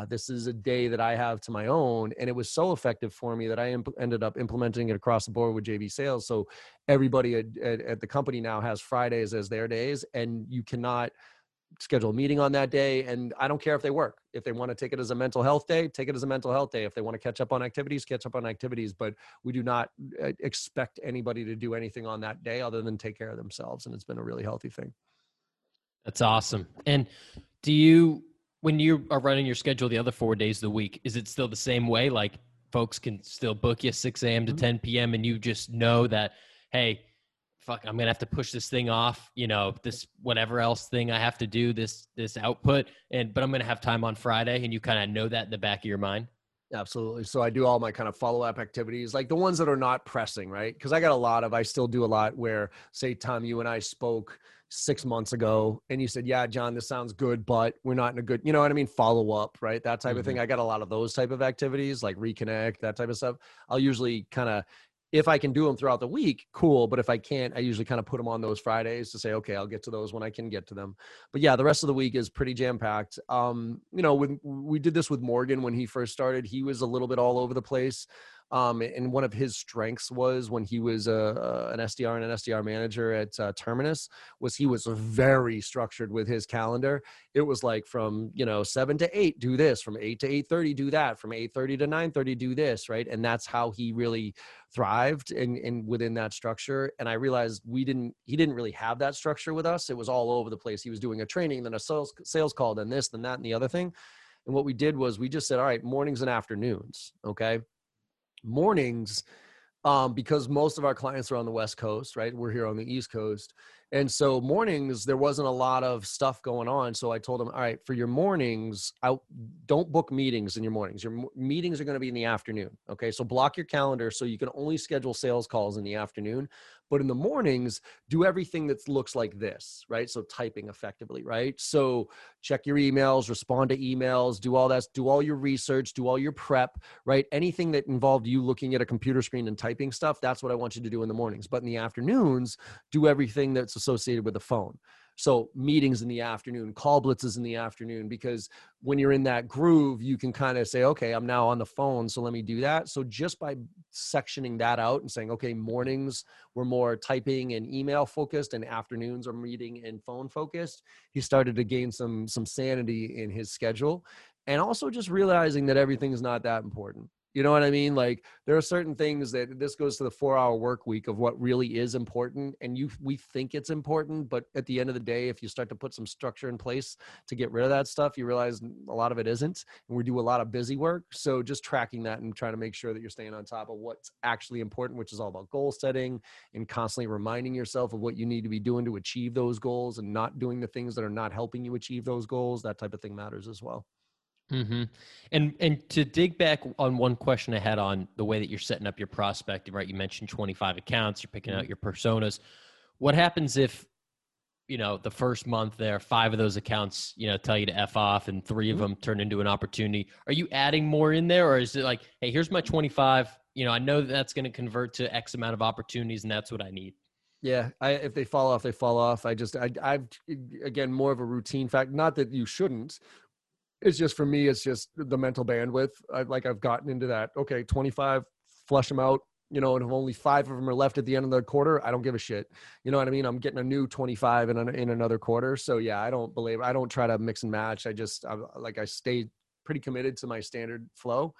this is a day that I have to my own. And it was so effective for me that I ended up implementing it across the board with JB Sales. So everybody at the company now has Fridays as their days, and you cannot schedule a meeting on that day. And I don't care if they work. If they want to take it as a mental health day, take it as a mental health day. If they want to catch up on activities. But we do not expect anybody to do anything on that day other than take care of themselves. And it's been a really healthy thing. That's awesome. And when you are running your schedule the other 4 days of the week, is it still the same way? Like folks can still book you 6 a.m. to 10 p.m. and you just know that, hey, fuck, I'm going to have to push this thing off, you know, this whatever else thing I have to do, this output, but I'm going to have time on Friday, and you kind of know that in the back of your mind? Absolutely. So I do all my kind of follow-up activities, like the ones that are not pressing, right? Because I still do a lot where, say, Tom, you and I spoke 6 months ago and you said, yeah, John, this sounds good, but we're not in a good, you know what I mean? Follow up, right? That type of thing. I got a lot of those type of activities, like reconnect, that type of stuff. I'll usually kind of, if I can do them throughout the week, cool. But if I can't, I usually kind of put them on those Fridays to say, okay, I'll get to those when I can get to them. But yeah, the rest of the week is pretty jam-packed. You know, when we did this with Morgan, when he first started, he was a little bit all over the place. And one of his strengths was when he was an SDR and an SDR manager at Terminus, was he was very structured with his calendar. It was like from, 7 to 8, do this, from 8 to 8:30, do that, from 8:30 to 9:30, do this, right? And that's how he really thrived in within that structure. And I realized he didn't really have that structure with us. It was all over the place. He was doing a training, then a sales call, then this, then that, and the other thing. And what we did was we just said, all right, mornings and afternoons, okay? Mornings, because most of our clients are on the West Coast, right? We're here on the East Coast. And so mornings, there wasn't a lot of stuff going on. So I told them, all right, for your mornings, don't book meetings in your mornings. Your meetings are going to be in the afternoon. Okay. So block your calendar so you can only schedule sales calls in the afternoon. But in the mornings, do everything that looks like this, right? So typing effectively, right? So check your emails, respond to emails, do all that, do all your research, do all your prep, right? Anything that involved you looking at a computer screen and typing stuff, that's what I want you to do in the mornings. But in the afternoons, do everything that's associated with the phone. So meetings in the afternoon, call blitzes in the afternoon, because when you're in that groove, you can kind of say, okay, I'm now on the phone, so let me do that. So just by sectioning that out and saying, okay, mornings were more typing and email focused and afternoons are meeting and phone focused, he started to gain some sanity in his schedule. And also just realizing that everything's not that important. You know what I mean? Like there are certain things that this goes to the 4-hour work week of what really is important. And we think it's important, but at the end of the day, if you start to put some structure in place to get rid of that stuff, you realize a lot of it isn't. And we do a lot of busy work. So just tracking that and trying to make sure that you're staying on top of what's actually important, which is all about goal setting and constantly reminding yourself of what you need to be doing to achieve those goals and not doing the things that are not helping you achieve those goals. That type of thing matters as well. Mm-hmm. And to dig back on one question I had on the way that you're setting up your prospecting, right? You mentioned 25 accounts, you're picking out your personas. What happens if, you know, the first month there, 5 of those accounts, you know, tell you to F off and 3 of them turn into an opportunity? Are you adding more in there, or is it like, hey, here's my 25, you know, I know that's going to convert to X amount of opportunities and that's what I need? Yeah. If they fall off, they fall off. I've again, more of a routine fact, not that you shouldn't. It's just, for me, it's just the mental bandwidth. I've gotten into that. Okay. 25, flush them out, you know, and if only 5 of them are left at the end of the quarter, I don't give a shit. You know what I mean? I'm getting a new 25 in another quarter. So yeah, I don't try to mix and match. I stay pretty committed to my standard flow.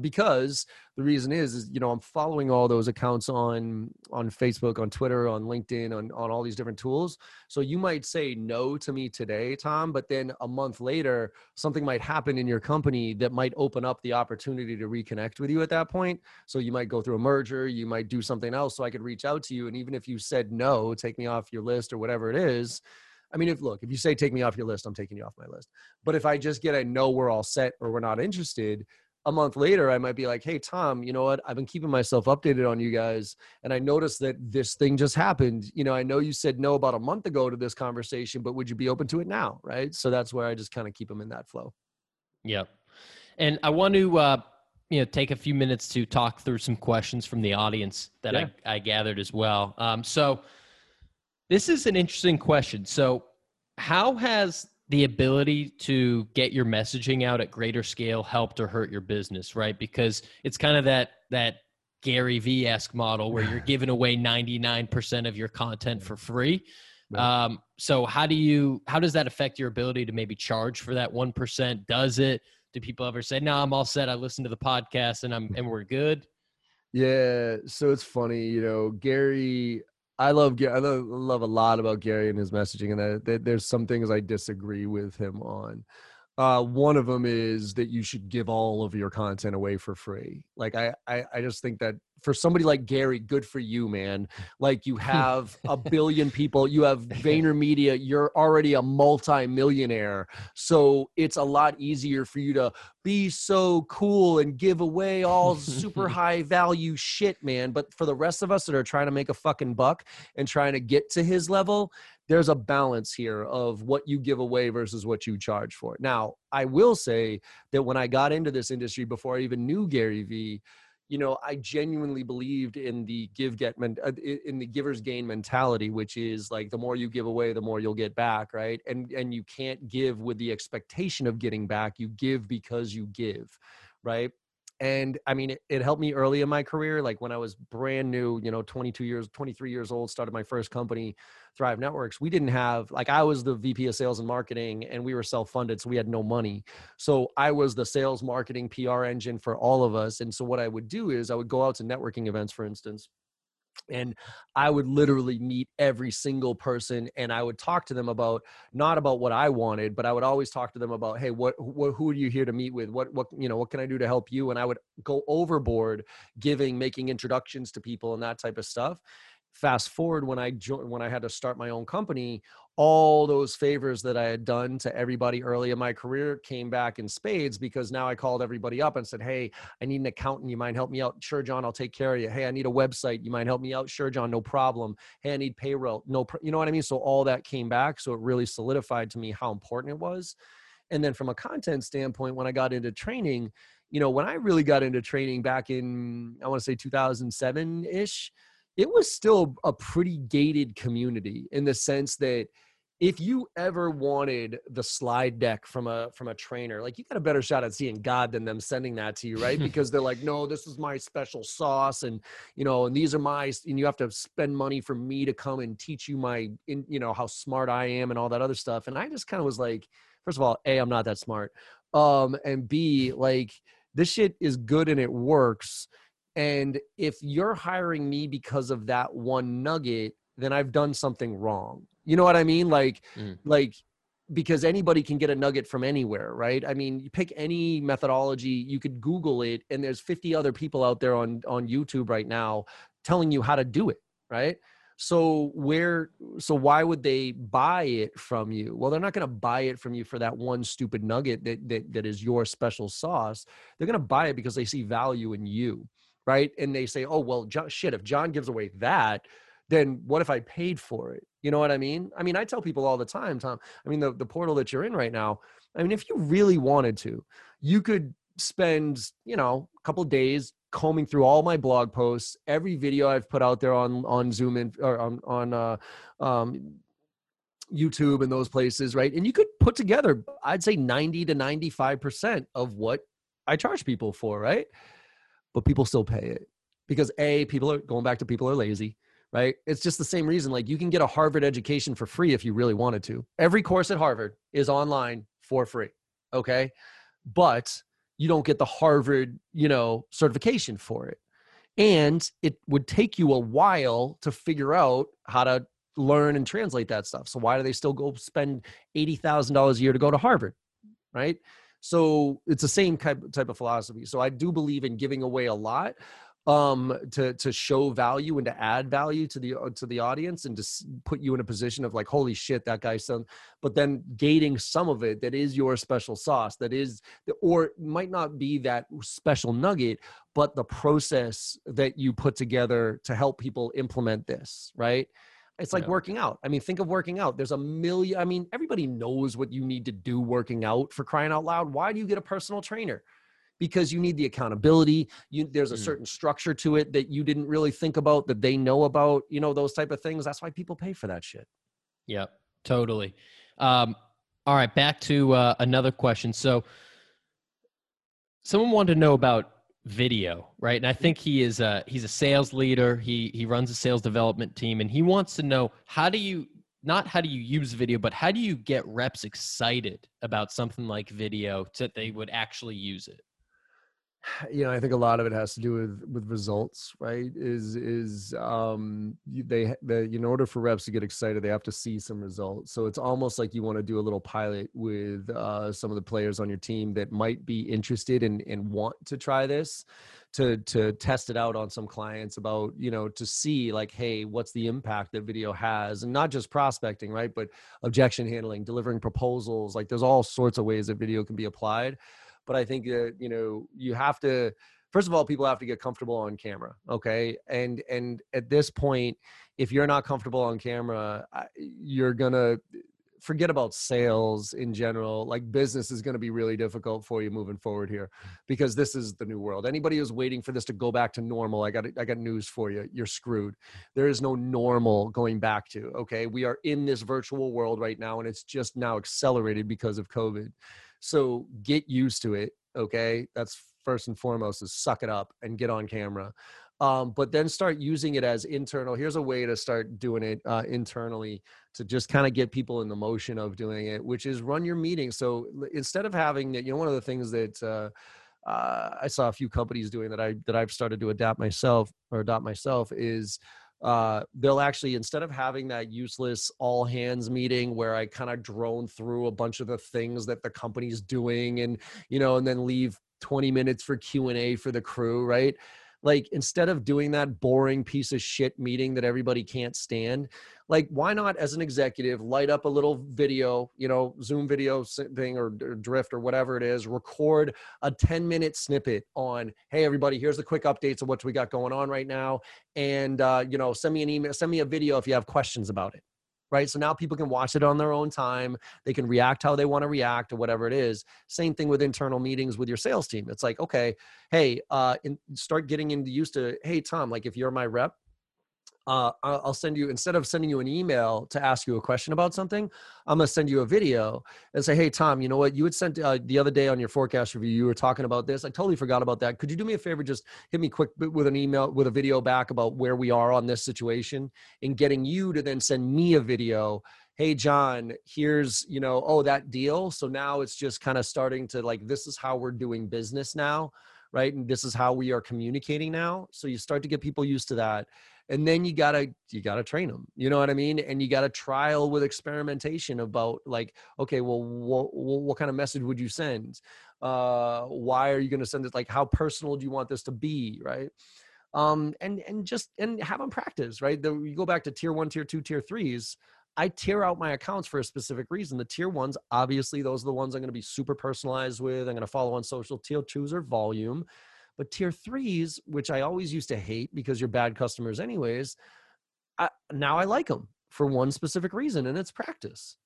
Because the reason is, you know, I'm following all those accounts on Facebook, on Twitter, on LinkedIn, on all these different tools. So you might say no to me today, Tom, but then a month later, something might happen in your company that might open up the opportunity to reconnect with you at that point. So you might go through a merger, you might do something else, so I could reach out to you. And even if you said no, take me off your list or whatever it is, I mean, if you say take me off your list, I'm taking you off my list. But if I just get a no, we're all set, or we're not interested, a month later, I might be like, hey, Tom, you know what? I've been keeping myself updated on you guys, and I noticed that this thing just happened. You know, I know you said no about a month ago to this conversation, but would you be open to it now? Right. So that's where I just kind of keep them in that flow. Yeah. And I want to, take a few minutes to talk through some questions from the audience that I gathered as well. So this is an interesting question. So how has the ability to get your messaging out at greater scale helped or hurt your business, right? Because it's kind of that Gary V-esque model where you're giving away 99% of your content for free. Right. So how does that affect your ability to maybe charge for that 1%? Do people ever say, no, I'm all set, I listened to the podcast and we're good? Yeah. So it's funny, you know, Gary, I love a lot about Gary and his messaging, and that there's some things I disagree with him on. One of them is that you should give all of your content away for free. Like, I just think that for somebody like Gary, good for you, man. Like, you have a billion people, you have VaynerMedia, you're already a multi-millionaire. So it's a lot easier for you to be so cool and give away all super high value shit, man. But for the rest of us that are trying to make a fucking buck and trying to get to his level, there's a balance here of what you give away versus what you charge for. Now, I will say that when I got into this industry, before I even knew Gary V, you know, I genuinely believed in the giver's gain mentality, which is like, the more you give away, the more you'll get back, right? And you can't give with the expectation of getting back. You give because you give, right? And I mean, it helped me early in my career. Like, when I was brand new, you know, 23 years old, started my first company, Thrive Networks. We didn't have, like, I was the VP of sales and marketing, and we were self-funded, so we had no money. So I was the sales, marketing, PR engine for all of us. And so what I would do is I would go out to networking events, for instance, and I would literally meet every single person, and I would talk to them not about what I wanted, but I would always talk to them about, hey, who are you here to meet with? What can I do to help you? And I would go overboard making introductions to people and that type of stuff. Fast forward, when I had to start my own company, all those favors that I had done to everybody early in my career came back in spades, because now I called everybody up and said, hey, I need an accountant. You mind help me out? Sure, John, I'll take care of you. Hey, I need a website. You mind help me out? Sure, John, no problem. Hey, I need payroll. No, you know what I mean? So all that came back. So it really solidified to me how important it was. And then from a content standpoint, when I got into training, you know, when I really got into training back in, I want to say 2007-ish, it was still a pretty gated community, in the sense that if you ever wanted the slide deck from a trainer, like, you got a better shot at seeing God than them sending that to you, right? Because they're like, no, this is my special sauce, and, you know, and these are my, and you have to spend money for me to come and teach you how smart I am and all that other stuff. And I just kind of was like, first of all, A, I'm not that smart. And B, like, this shit is good and it works. And if you're hiring me because of that one nugget, then I've done something wrong. You know what I mean? Because anybody can get a nugget from anywhere, right? I mean, you pick any methodology, you could Google it, and there's 50 other people out there on YouTube right now telling you how to do it, right? So why would they buy it from you? Well, they're not going to buy it from you for that one stupid nugget that is your special sauce. They're going to buy it because they see value in you. Right. And they say, oh, well, John, shit, if John gives away that, then what if I paid for it? You know what I mean? I mean, I tell people all the time, Tom, I mean, the portal that you're in right now, I mean, if you really wanted to, you could spend, you know, a couple of days combing through all my blog posts, every video I've put out there on Zoom and or on YouTube and those places, right? And you could put together, I'd say 90 to 95% of what I charge people for, right? But people still pay it because A, people are going back to people are lazy, right? It's just the same reason. Like you can get a Harvard education for free if you really wanted to. Every course at Harvard is online for free, okay? But you don't get the Harvard, you know, certification for it. And it would take you a while to figure out how to learn and translate that stuff. So why do they still go spend $80,000 a year to go to Harvard, right? So it's the same type of philosophy. So I do believe in giving away a lot to show value and to add value to the audience and to put you in a position of like, holy shit, that guy's son. But then gating some of it that is your special sauce, that is, or might not be that special nugget, but the process that you put together to help people implement this, right? It's like working out. I mean, think of working out. There's a million, I mean, everybody knows what you need to do working out, for crying out loud. Why do you get a personal trainer? Because you need the accountability. There's a certain structure to it that you didn't really think about, that they know about, you know, those type of things. That's why people pay for that shit. Yep, totally. All right, back to another question. So someone wanted to know about video, right? And I think he's a sales leader. He runs a sales development team, and he wants to know how do you use video, but how do you get reps excited about something like video so that they would actually use it? You know, I think a lot of it has to do with results, right? In order for reps to get excited, they have to see some results. So it's almost like you want to do a little pilot with some of the players on your team that might be interested and want to try this, to test it out on some clients about, you know, to see like, hey, what's the impact that video has? And not just prospecting, right? But objection handling, delivering proposals, like there's all sorts of ways that video can be applied. But I think that, you know, you have to, first of all, people have to get comfortable on camera. Okay. And at this point, if you're not comfortable on camera, you're going to forget about sales in general. Like business is going to be really difficult for you moving forward here, because this is the new world. Anybody who's waiting for this to go back to normal, I got news for you. You're screwed. There is no normal going back to, okay. We are in this virtual world right now, and it's just now accelerated because of COVID. So get used to it, okay? That's first and foremost, is suck it up and get on camera. But then start using it as internal. Here's a way to start doing it internally to just kind of get people in the motion of doing it, which is run your meeting. So instead of having that, you know, one of the things that I saw a few companies doing that I've started to adopt myself is they'll actually, instead of having that useless all hands meeting where I kind of drone through a bunch of the things that the company's doing and, you know, and then leave 20 minutes for Q&A for the crew, right? Like instead of doing that boring piece of shit meeting that everybody can't stand, like why not as an executive light up a little video, you know, Zoom video thing or Drift or whatever it is, record a 10-minute snippet on, hey, everybody, here's the quick updates of what we got going on right now. And, you know, send me an email, send me a video if you have questions about it. Right? So now people can watch it on their own time. They can react how they want to react or whatever it is. Same thing with internal meetings with your sales team. It's like, okay, hey, start getting used to, hey, Tom, like if you're my rep, I'll send you, instead of sending you an email to ask you a question about something, I'm going to send you a video and say, hey, Tom, you know what? You had sent the other day on your forecast review, you were talking about this. I totally forgot about that. Could you do me a favor? Just hit me quick with an email, with a video back about where we are on this situation, and getting you to then send me a video. Hey, John, here's, you know, oh, that deal. So now it's just kind of starting to like, this is how we're doing business now, right? And this is how we are communicating now. So you start to get people used to that. And then you gotta train them, you know what I mean? And you gotta trial with experimentation about like, okay, well, what kind of message would you send? Why are you gonna send it? Like, how personal do you want this to be, right? And have them practice, right? You go back to tier one, tier two, tier threes. I tier out my accounts for a specific reason. The tier ones, obviously, those are the ones I'm gonna be super personalized with. I'm gonna follow on social. Tier twos are volume. But tier threes, which I always used to hate because you're bad customers anyways, now I like them for one specific reason, and it's practice.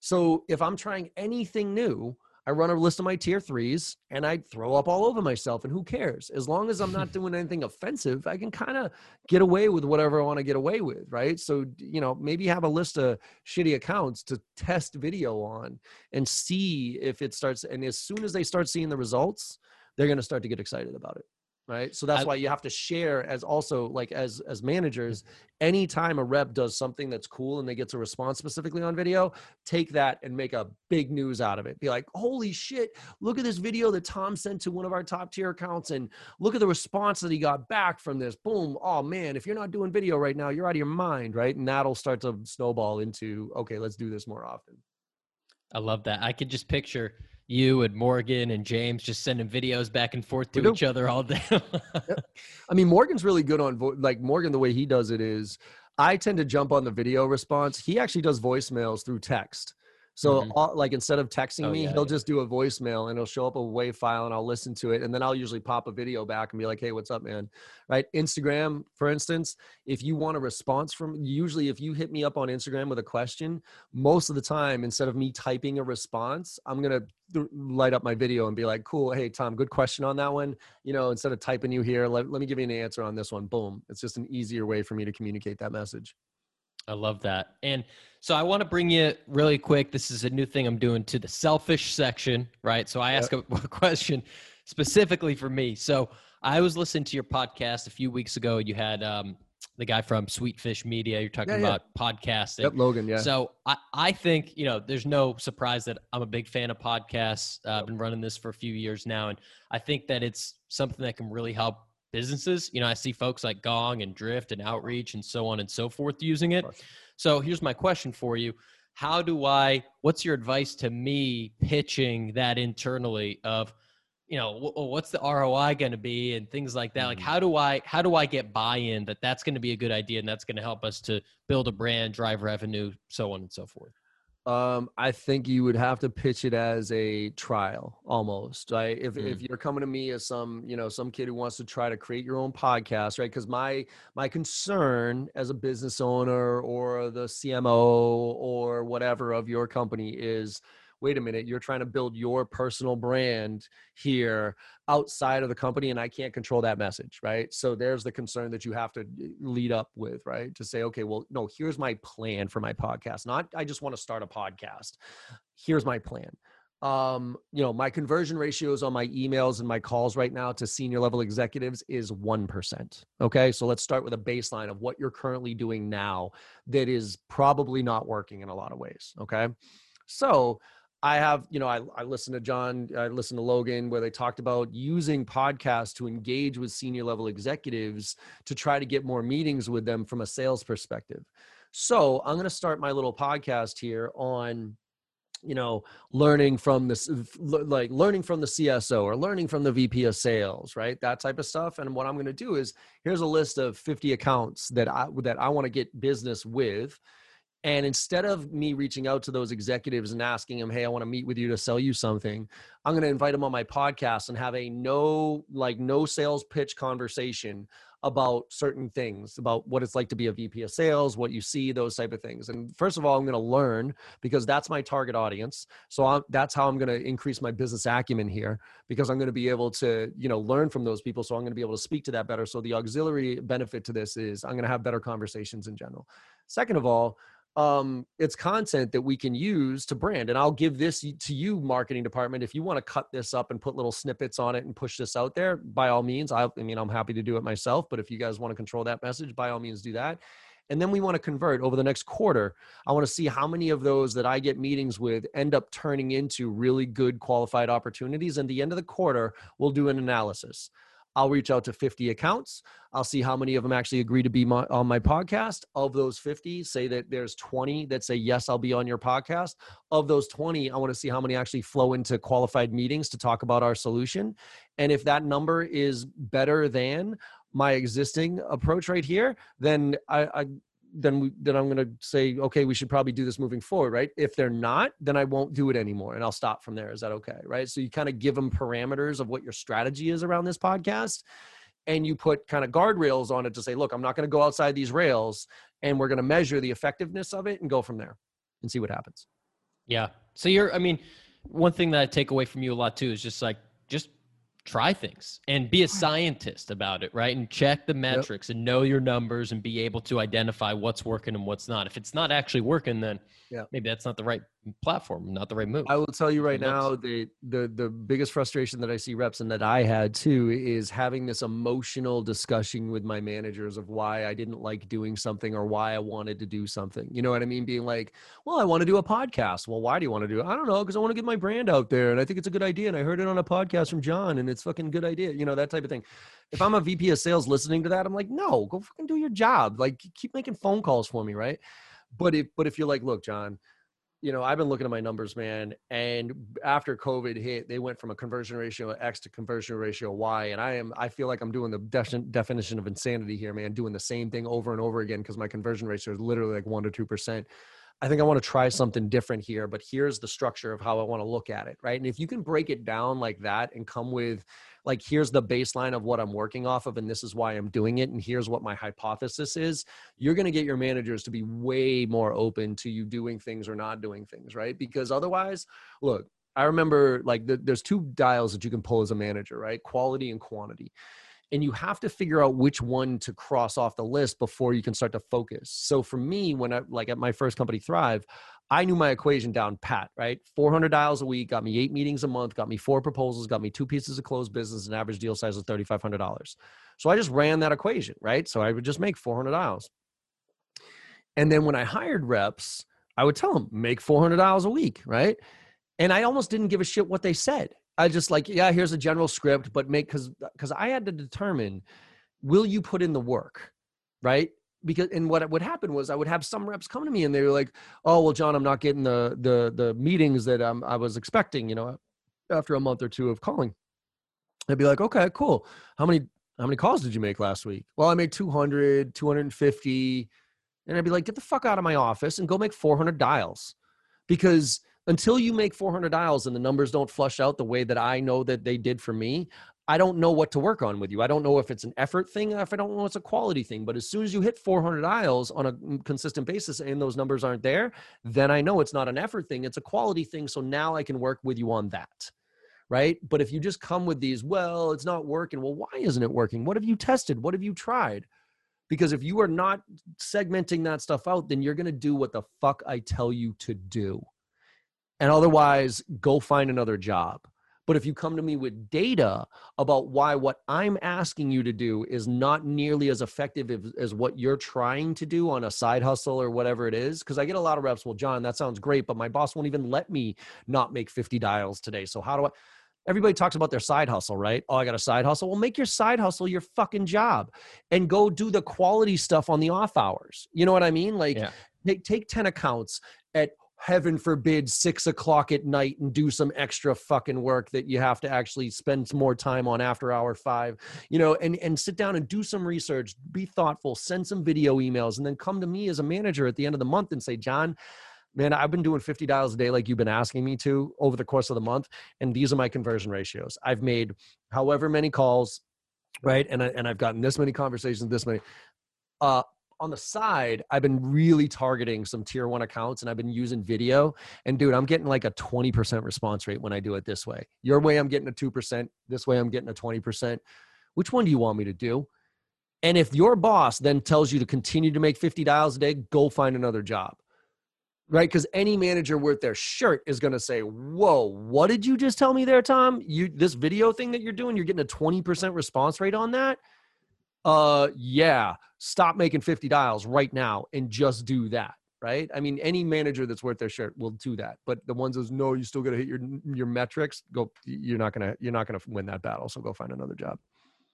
So if I'm trying anything new, I run a list of my tier threes and I throw up all over myself, and who cares? As long as I'm not doing anything offensive, I can kind of get away with whatever I want to get away with, right? So, you know, maybe have a list of shitty accounts to test video on and see if it starts. And as soon as they start seeing the results, they're going to start to get excited about it. Right. So that's why you have to share, as also like as managers, anytime a rep does something that's cool and they get a response specifically on video, take that and make a big news out of it. Be like, holy shit, look at this video that Tom sent to one of our top tier accounts, and look at the response that he got back from this. Boom. Oh man, if you're not doing video right now, you're out of your mind. Right. And that'll start to snowball into, okay, let's do this more often. I love that. I could just picture you and Morgan and James just sending videos back and forth to each other all day. I mean, Morgan's really good on Morgan, the way he does it is I tend to jump on the video response. He actually does voicemails through text. So instead of texting me, he'll just do a voicemail, and it'll show up a WAV file, and I'll listen to it. And then I'll usually pop a video back and be like, hey, what's up, man? Right. Instagram, for instance, if you want a response from, usually if you hit me up on Instagram with a question, most of the time, instead of me typing a response, I'm going to light up my video and be like, cool. Hey, Tom, good question on that one. You know, instead of typing you here, let me give you an answer on this one. Boom. It's just an easier way for me to communicate that message. I love that. And so I want to bring you really quick. This is a new thing I'm doing to the selfish section, right? So I ask a question specifically for me. So I was listening to your podcast a few weeks ago. You had the guy from Sweetfish Media. You're talking about podcasting. Yep, Logan, yeah. So I think, you know, there's no surprise that I'm a big fan of podcasts. I've been running this for a few years now. And I think that it's something that can really help businesses. You know, I see folks like Gong and Drift and Outreach and so on and so forth using it. So here's my question for you. What's your advice to me pitching that internally of, you know, what's the ROI going to be and things like that? Like, how do I get buy-in that that's going to be a good idea and that's going to help us to build a brand, drive revenue, so on and so forth? I think you would have to pitch it as a trial almost, right? If you're coming to me as some kid who wants to try to create your own podcast, right? Because my concern as a business owner or the CMO or whatever of your company is, wait a minute, you're trying to build your personal brand here outside of the company, and I can't control that message, right? So there's the concern that you have to lead up with, right? To say, okay, well, no, here's my plan for my podcast. Not, I just want to start a podcast. Here's my plan. You know, my conversion ratios on my emails and my calls right now to senior level executives is 1%. Okay. So let's start with a baseline of what you're currently doing now that is probably not working in a lot of ways. Okay. So I have, you know, I listened to John, I listened to Logan, where they talked about using podcasts to engage with senior level executives to try to get more meetings with them from a sales perspective. So I'm going to start my little podcast here on, you know, learning from the CSO or learning from the VP of sales, right? That type of stuff. And what I'm going to do is here's a list of 50 accounts that I want to get business with. And instead of me reaching out to those executives and asking them, hey, I want to meet with you to sell you something, I'm going to invite them on my podcast and have a no sales pitch conversation about certain things, about what it's like to be a VP of sales, what you see, those type of things. And first of all, I'm going to learn because that's my target audience. So that's how I'm going to increase my business acumen here, because I'm going to be able to, you know, learn from those people. So I'm going to be able to speak to that better. So the auxiliary benefit to this is I'm going to have better conversations in general. Second of all, it's content that we can use to brand. And I'll give this to you, marketing department. If you want to cut this up and put little snippets on it and push this out there, by all means, I'm happy to do it myself, but if you guys want to control that message, by all means do that. And then we want to convert over the next quarter. I want to see how many of those that I get meetings with end up turning into really good qualified opportunities. And the end of the quarter, we'll do an analysis. I'll reach out to 50 accounts. I'll see how many of them actually agree to be on my podcast. Of those 50, say that there's 20 that say, yes, I'll be on your podcast. Of those 20, I want to see how many actually flow into qualified meetings to talk about our solution. And if that number is better than my existing approach right here, then I'm going to say, okay, we should probably do this moving forward, right? If they're not, then I won't do it anymore and I'll stop from there. Is that okay? Right? So you kind of give them parameters of what your strategy is around this podcast. and you put kind of guardrails on it to say, look, I'm not going to go outside these rails, and we're going to measure the effectiveness of it and go from there and see what happens. Yeah. So I mean, one thing that I take away from you a lot too, is just try things and be a scientist about it, right? And check the metrics and know your numbers and be able to identify what's working and what's not. If it's not actually working, then maybe that's not the right platform, not the right move. I will tell you right now, the biggest frustration that I see reps, and that I had too, is having this emotional discussion with my managers of why I didn't like doing something or why I wanted to do something. You know what I mean? Being like, well, I want to do a podcast. Well, why do you want to do it? I don't know. Cause I want to get my brand out there and I think it's a good idea. And I heard it on a podcast from John and it's fucking good idea. You know, that type of thing. If I'm a VP of sales listening to that, I'm like, no, go fucking do your job. Like keep making phone calls for me. Right. But if you're like, look, John, you know, I've been looking at my numbers, man. And after COVID hit, they went from a conversion ratio X to conversion ratio Y. And I feel like I'm doing the definition of insanity here, man, doing the same thing over and over again. Cause my conversion ratio is literally like 1 to 2%. I think I want to try something different here, but here's the structure of how I want to look at it. Right. And if you can break it down like that and come with like, here's the baseline of what I'm working off of, and this is why I'm doing it, and here's what my hypothesis is, you're going to get your managers to be way more open to you doing things or not doing things. Right. Because otherwise, look, I remember like there's two dials that you can pull as a manager, right? Quality and quantity. And you have to figure out which one to cross off the list before you can start to focus. So for me, when I, like at my first company, Thrive, I knew my equation down pat, right? 400 dials a week, got me 8 meetings a month, got me 4 proposals, got me 2 pieces of closed business, an average deal size of $3,500. So I just ran that equation, right? So I would just make 400 dials. And then when I hired reps, I would tell them, make 400 dials a week, right? And I almost didn't give a shit what they said. I just like, yeah, here's a general script, but because I had to determine, will you put in the work, right? Because, and what would happen was I would have some reps come to me and they were like, oh, well, John, I'm not getting the meetings that I was expecting, you know, after a month or two of calling. I'd be like, okay, cool. How many calls did you make last week? Well, I made 200, 250. And I'd be like, get the fuck out of my office and go make 400 dials. Because until you make 400 dials and the numbers don't flush out the way that I know that they did for me, I don't know what to work on with you. I don't know if it's an effort thing, if I don't know it's a quality thing. But as soon as you hit 400 dials on a consistent basis and those numbers aren't there, then I know it's not an effort thing. It's a quality thing. So now I can work with you on that, right? But if you just come with these, well, it's not working. Well, why isn't it working? What have you tested? What have you tried? Because if you are not segmenting that stuff out, then you're going to do what the fuck I tell you to do. And otherwise, go find another job. But if you come to me with data about why what I'm asking you to do is not nearly as effective as what you're trying to do on a side hustle or whatever it is, because I get a lot of reps, well, John, that sounds great, but my boss won't even let me not make 50 dials today. So how do I? Everybody talks about their side hustle, right? Oh, I got a side hustle. Well, make your side hustle your fucking job and go do the quality stuff on the off hours. You know what I mean? Like take 10 accounts at heaven forbid 6 o'clock at night and do some extra fucking work that you have to actually spend more time on after hour 5, you know, and sit down and do some research, be thoughtful, send some video emails, and then come to me as a manager at the end of the month and say, John, man, I've been doing 50 dials a day like you've been asking me to over the course of the month. And these are my conversion ratios. I've made however many calls, right? And I've gotten this many conversations, this many, on the side, I've been really targeting some tier 1 accounts and I've been using video. And dude, I'm getting like a 20% response rate when I do it this way. Your way, I'm getting a 2%. This way, I'm getting a 20%. Which one do you want me to do? And if your boss then tells you to continue to make 50 dials a day, go find another job, right? Because any manager worth their shirt is going to say, whoa, what did you just tell me there, Tom? This video thing that you're doing, you're getting a 20% response rate on that? Stop making 50 dials right now and just do that, right? I mean, any manager that's worth their shirt will do that, but the ones that's no, you still got to hit your metrics, go, you're not going to win that battle. So go find another job.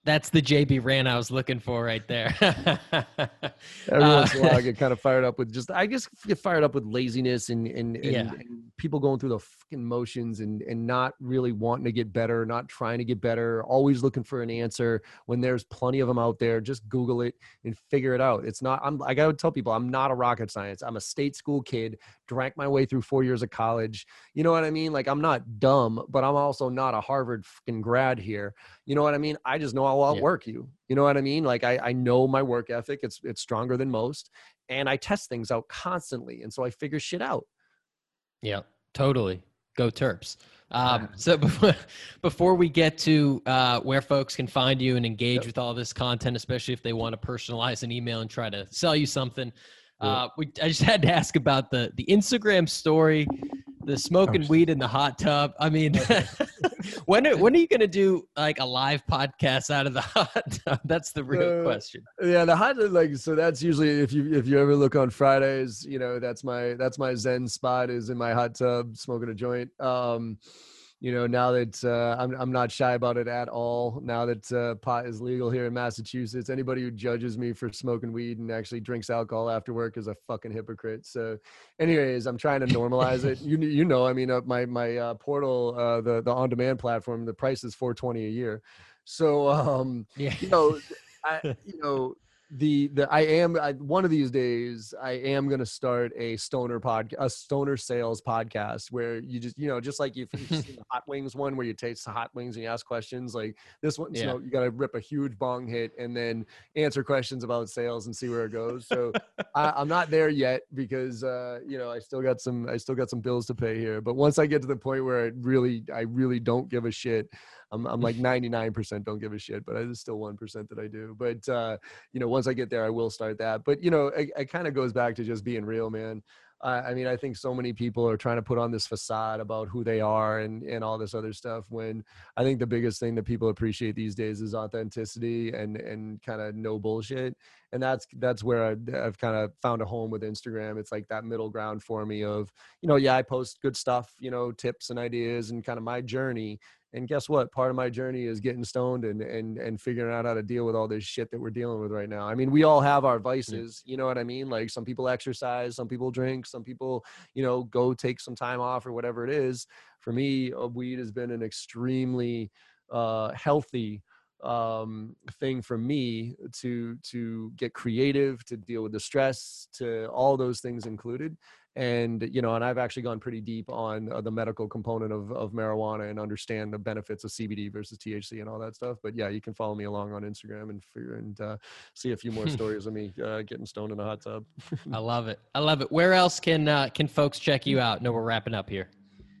That's the JB rant I was looking for right there. Every once in a while I get kind of fired up with laziness and people going through the fucking motions and not really wanting to get better, not trying to get better, always looking for an answer when there's plenty of them out there. Just Google it and figure it out. It's not, I gotta tell people, I'm not a rocket science. I'm a state school kid, drank my way through 4 years of college. You know what I mean? Like, I'm not dumb, but I'm also not a Harvard fucking grad here. You know what I mean? I just know I'll outwork you. You know what I mean? Like, I know my work ethic. It's stronger than most. And I test things out constantly. And so I figure shit out. Yeah, totally. Go Terps. So before we get to where folks can find you and engage with all this content, especially if they want to personalize an email and try to sell you something, I just had to ask about the Instagram story, the smoking weed in the hot tub. I mean, when are you going to do like a live podcast out of the hot tub? That's the real question. Yeah. The hot, like, so that's usually, if you ever look on Fridays, you know, that's my Zen spot, is in my hot tub, smoking a joint. You know, now that I'm not shy about it at all. Now that pot is legal here in Massachusetts, anybody who judges me for smoking weed and actually drinks alcohol after work is a fucking hypocrite. So, anyways, I'm trying to normalize it. You know, I mean, my portal, the on demand platform, the price is $420 a year. So, one of these days I am going to start a stoner sales podcast where you just, you know, just like you've seen the hot wings one where you taste the hot wings and you ask questions like this one, you know, you got to rip a huge bong hit and then answer questions about sales and see where it goes. So I'm not there yet because, you know, I still got some bills to pay here, but once I get to the point where I really don't give a shit, I'm like 99% don't give a shit, but there's still 1% that I do. But, you know, once I get there, I will start that. But, you know, it kind of goes back to just being real, man. I mean, I think so many people are trying to put on this facade about who they are and all this other stuff, when I think the biggest thing that people appreciate these days is authenticity and kind of no bullshit. And that's where I've kind of found a home with Instagram. It's like that middle ground for me of, you know, yeah, I post good stuff, you know, tips and ideas and kind of my journey. And guess what? Part of my journey is getting stoned and figuring out how to deal with all this shit that we're dealing with right now. I mean, we all have our vices, you know what I mean? Like, some people exercise, some people drink, some people, you know, go take some time off or whatever it is. For me, weed has been an extremely healthy thing for me to get creative, to deal with the stress, to all those things included. And, you know, and I've actually gone pretty deep on the medical component of marijuana and understand the benefits of CBD versus THC and all that stuff. But yeah, you can follow me along on Instagram and see a few more stories of me getting stoned in a hot tub. I love it. Where else can folks check you out? No, we're wrapping up here.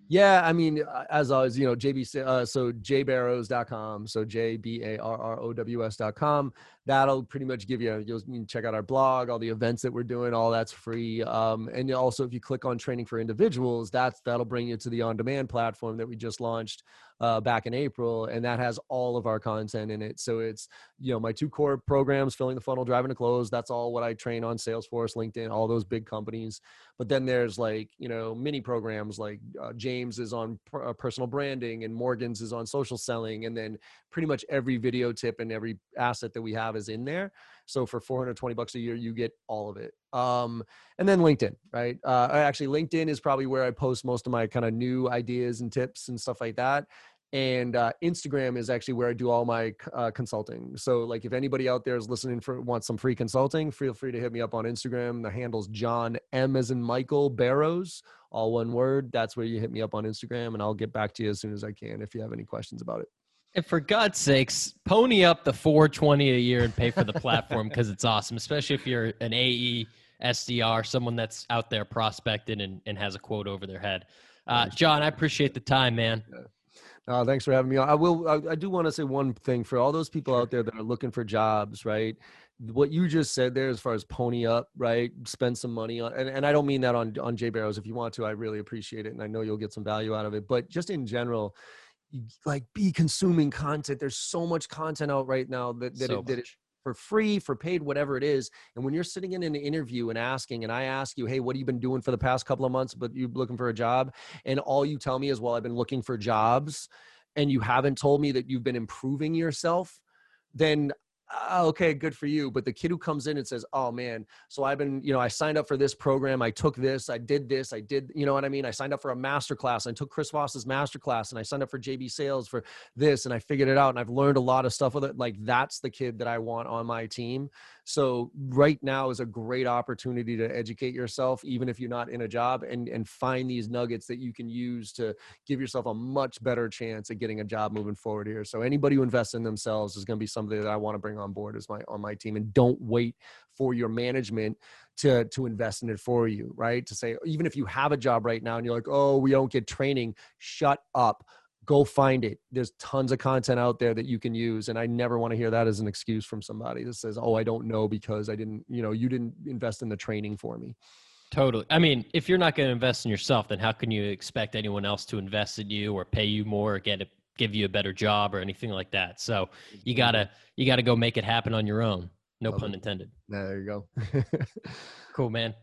Yeah, I mean, as always, you know, jbarrows.com. So jbarrows.com. That'll pretty much give you, you can check out our blog, all the events that we're doing, all that's free. And also, if you click on training for individuals, that'll bring you to the on-demand platform that we just launched back in April. And that has all of our content in it. So it's, you know, my two core programs, filling the funnel, driving to close. That's all what I train on Salesforce, LinkedIn, all those big companies. But then there's like, you know, mini programs like James is on personal branding and Morgan's is on social selling. And then pretty much every video tip and every asset that we have is in there. So for $420 a year, you get all of it. And then LinkedIn, right? Actually, LinkedIn is probably where I post most of my kind of new ideas and tips and stuff like that. And Instagram is actually where I do all my consulting. So like, if anybody out there is listening wants some free consulting, feel free to hit me up on Instagram. The handle's John M as in Michael Barrows, all one word. That's where you hit me up on Instagram, and I'll get back to you as soon as I can if you have any questions about it. And for God's sakes, pony up the $420 a year and pay for the platform, because it's awesome, especially if you're an AE, SDR, someone that's out there prospecting and has a quote over their head. John, I appreciate the time, man. Yeah. Thanks for having me on. I do want to say one thing for all those people out there that are looking for jobs, right? What you just said there, as far as pony up, right? Spend some money on, and I don't mean that on J Barrows. If you want to, I really appreciate it. And I know you'll get some value out of it, but just in general, like, be consuming content. There's so much content out right now that for free, for paid, whatever it is. And when you're sitting in an interview and I ask you, hey, what have you been doing for the past couple of months, but you're looking for a job? And all you tell me is, well, I've been looking for jobs, and you haven't told me that you've been improving yourself, then oh, okay, good for you. But the kid who comes in and says, oh man, so I've been, I signed up for this program. I took this. I did, you know what I mean? I signed up for a masterclass. I took Chris Voss's masterclass and I signed up for JB Sales for this and I figured it out and I've learned a lot of stuff with it. Like that's the kid that I want on my team. So right now is a great opportunity to educate yourself, even if you're not in a job, and find these nuggets that you can use to give yourself a much better chance at getting a job moving forward here. So anybody who invests in themselves is going to be somebody that I want to bring on board as on my team. And don't wait for your management to invest in it for you, right? To say, even if you have a job right now and you're like, oh, we don't get training, shut up. Go find it. There's tons of content out there that you can use. And I never want to hear that as an excuse from somebody that says, oh, I don't know because I didn't, you didn't invest in the training for me. Totally. I mean, if you're not going to invest in yourself, then how can you expect anyone else to invest in you or pay you more or give you a better job or anything like that? So you gotta go make it happen on your own. No pun intended. There you go. Cool, man.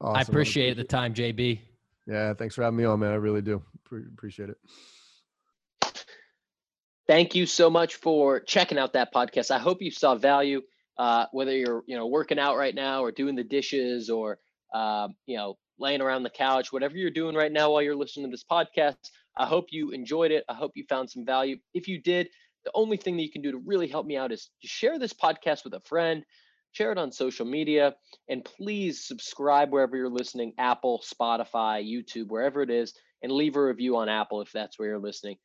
Awesome. I appreciate the time, JB. Yeah. Thanks for having me on, man. I really do appreciate it. Thank you so much for checking out that podcast. I hope you saw value, whether you're, working out right now or doing the dishes or, laying around the couch, whatever you're doing right now while you're listening to this podcast. I hope you enjoyed it. I hope you found some value. If you did, the only thing that you can do to really help me out is to share this podcast with a friend, share it on social media, and please subscribe wherever you're listening, Apple, Spotify, YouTube, wherever it is, and leave a review on Apple if that's where you're listening.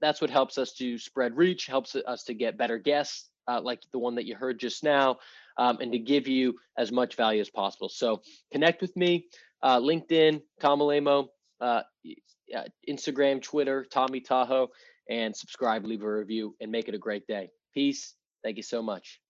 That's what helps us to spread reach, helps us to get better guests like the one that you heard just now, and to give you as much value as possible. So connect with me, LinkedIn, Tom Alemo, Instagram, Twitter, Tommy Tahoe, and subscribe, leave a review, and make it a great day. Peace. Thank you so much.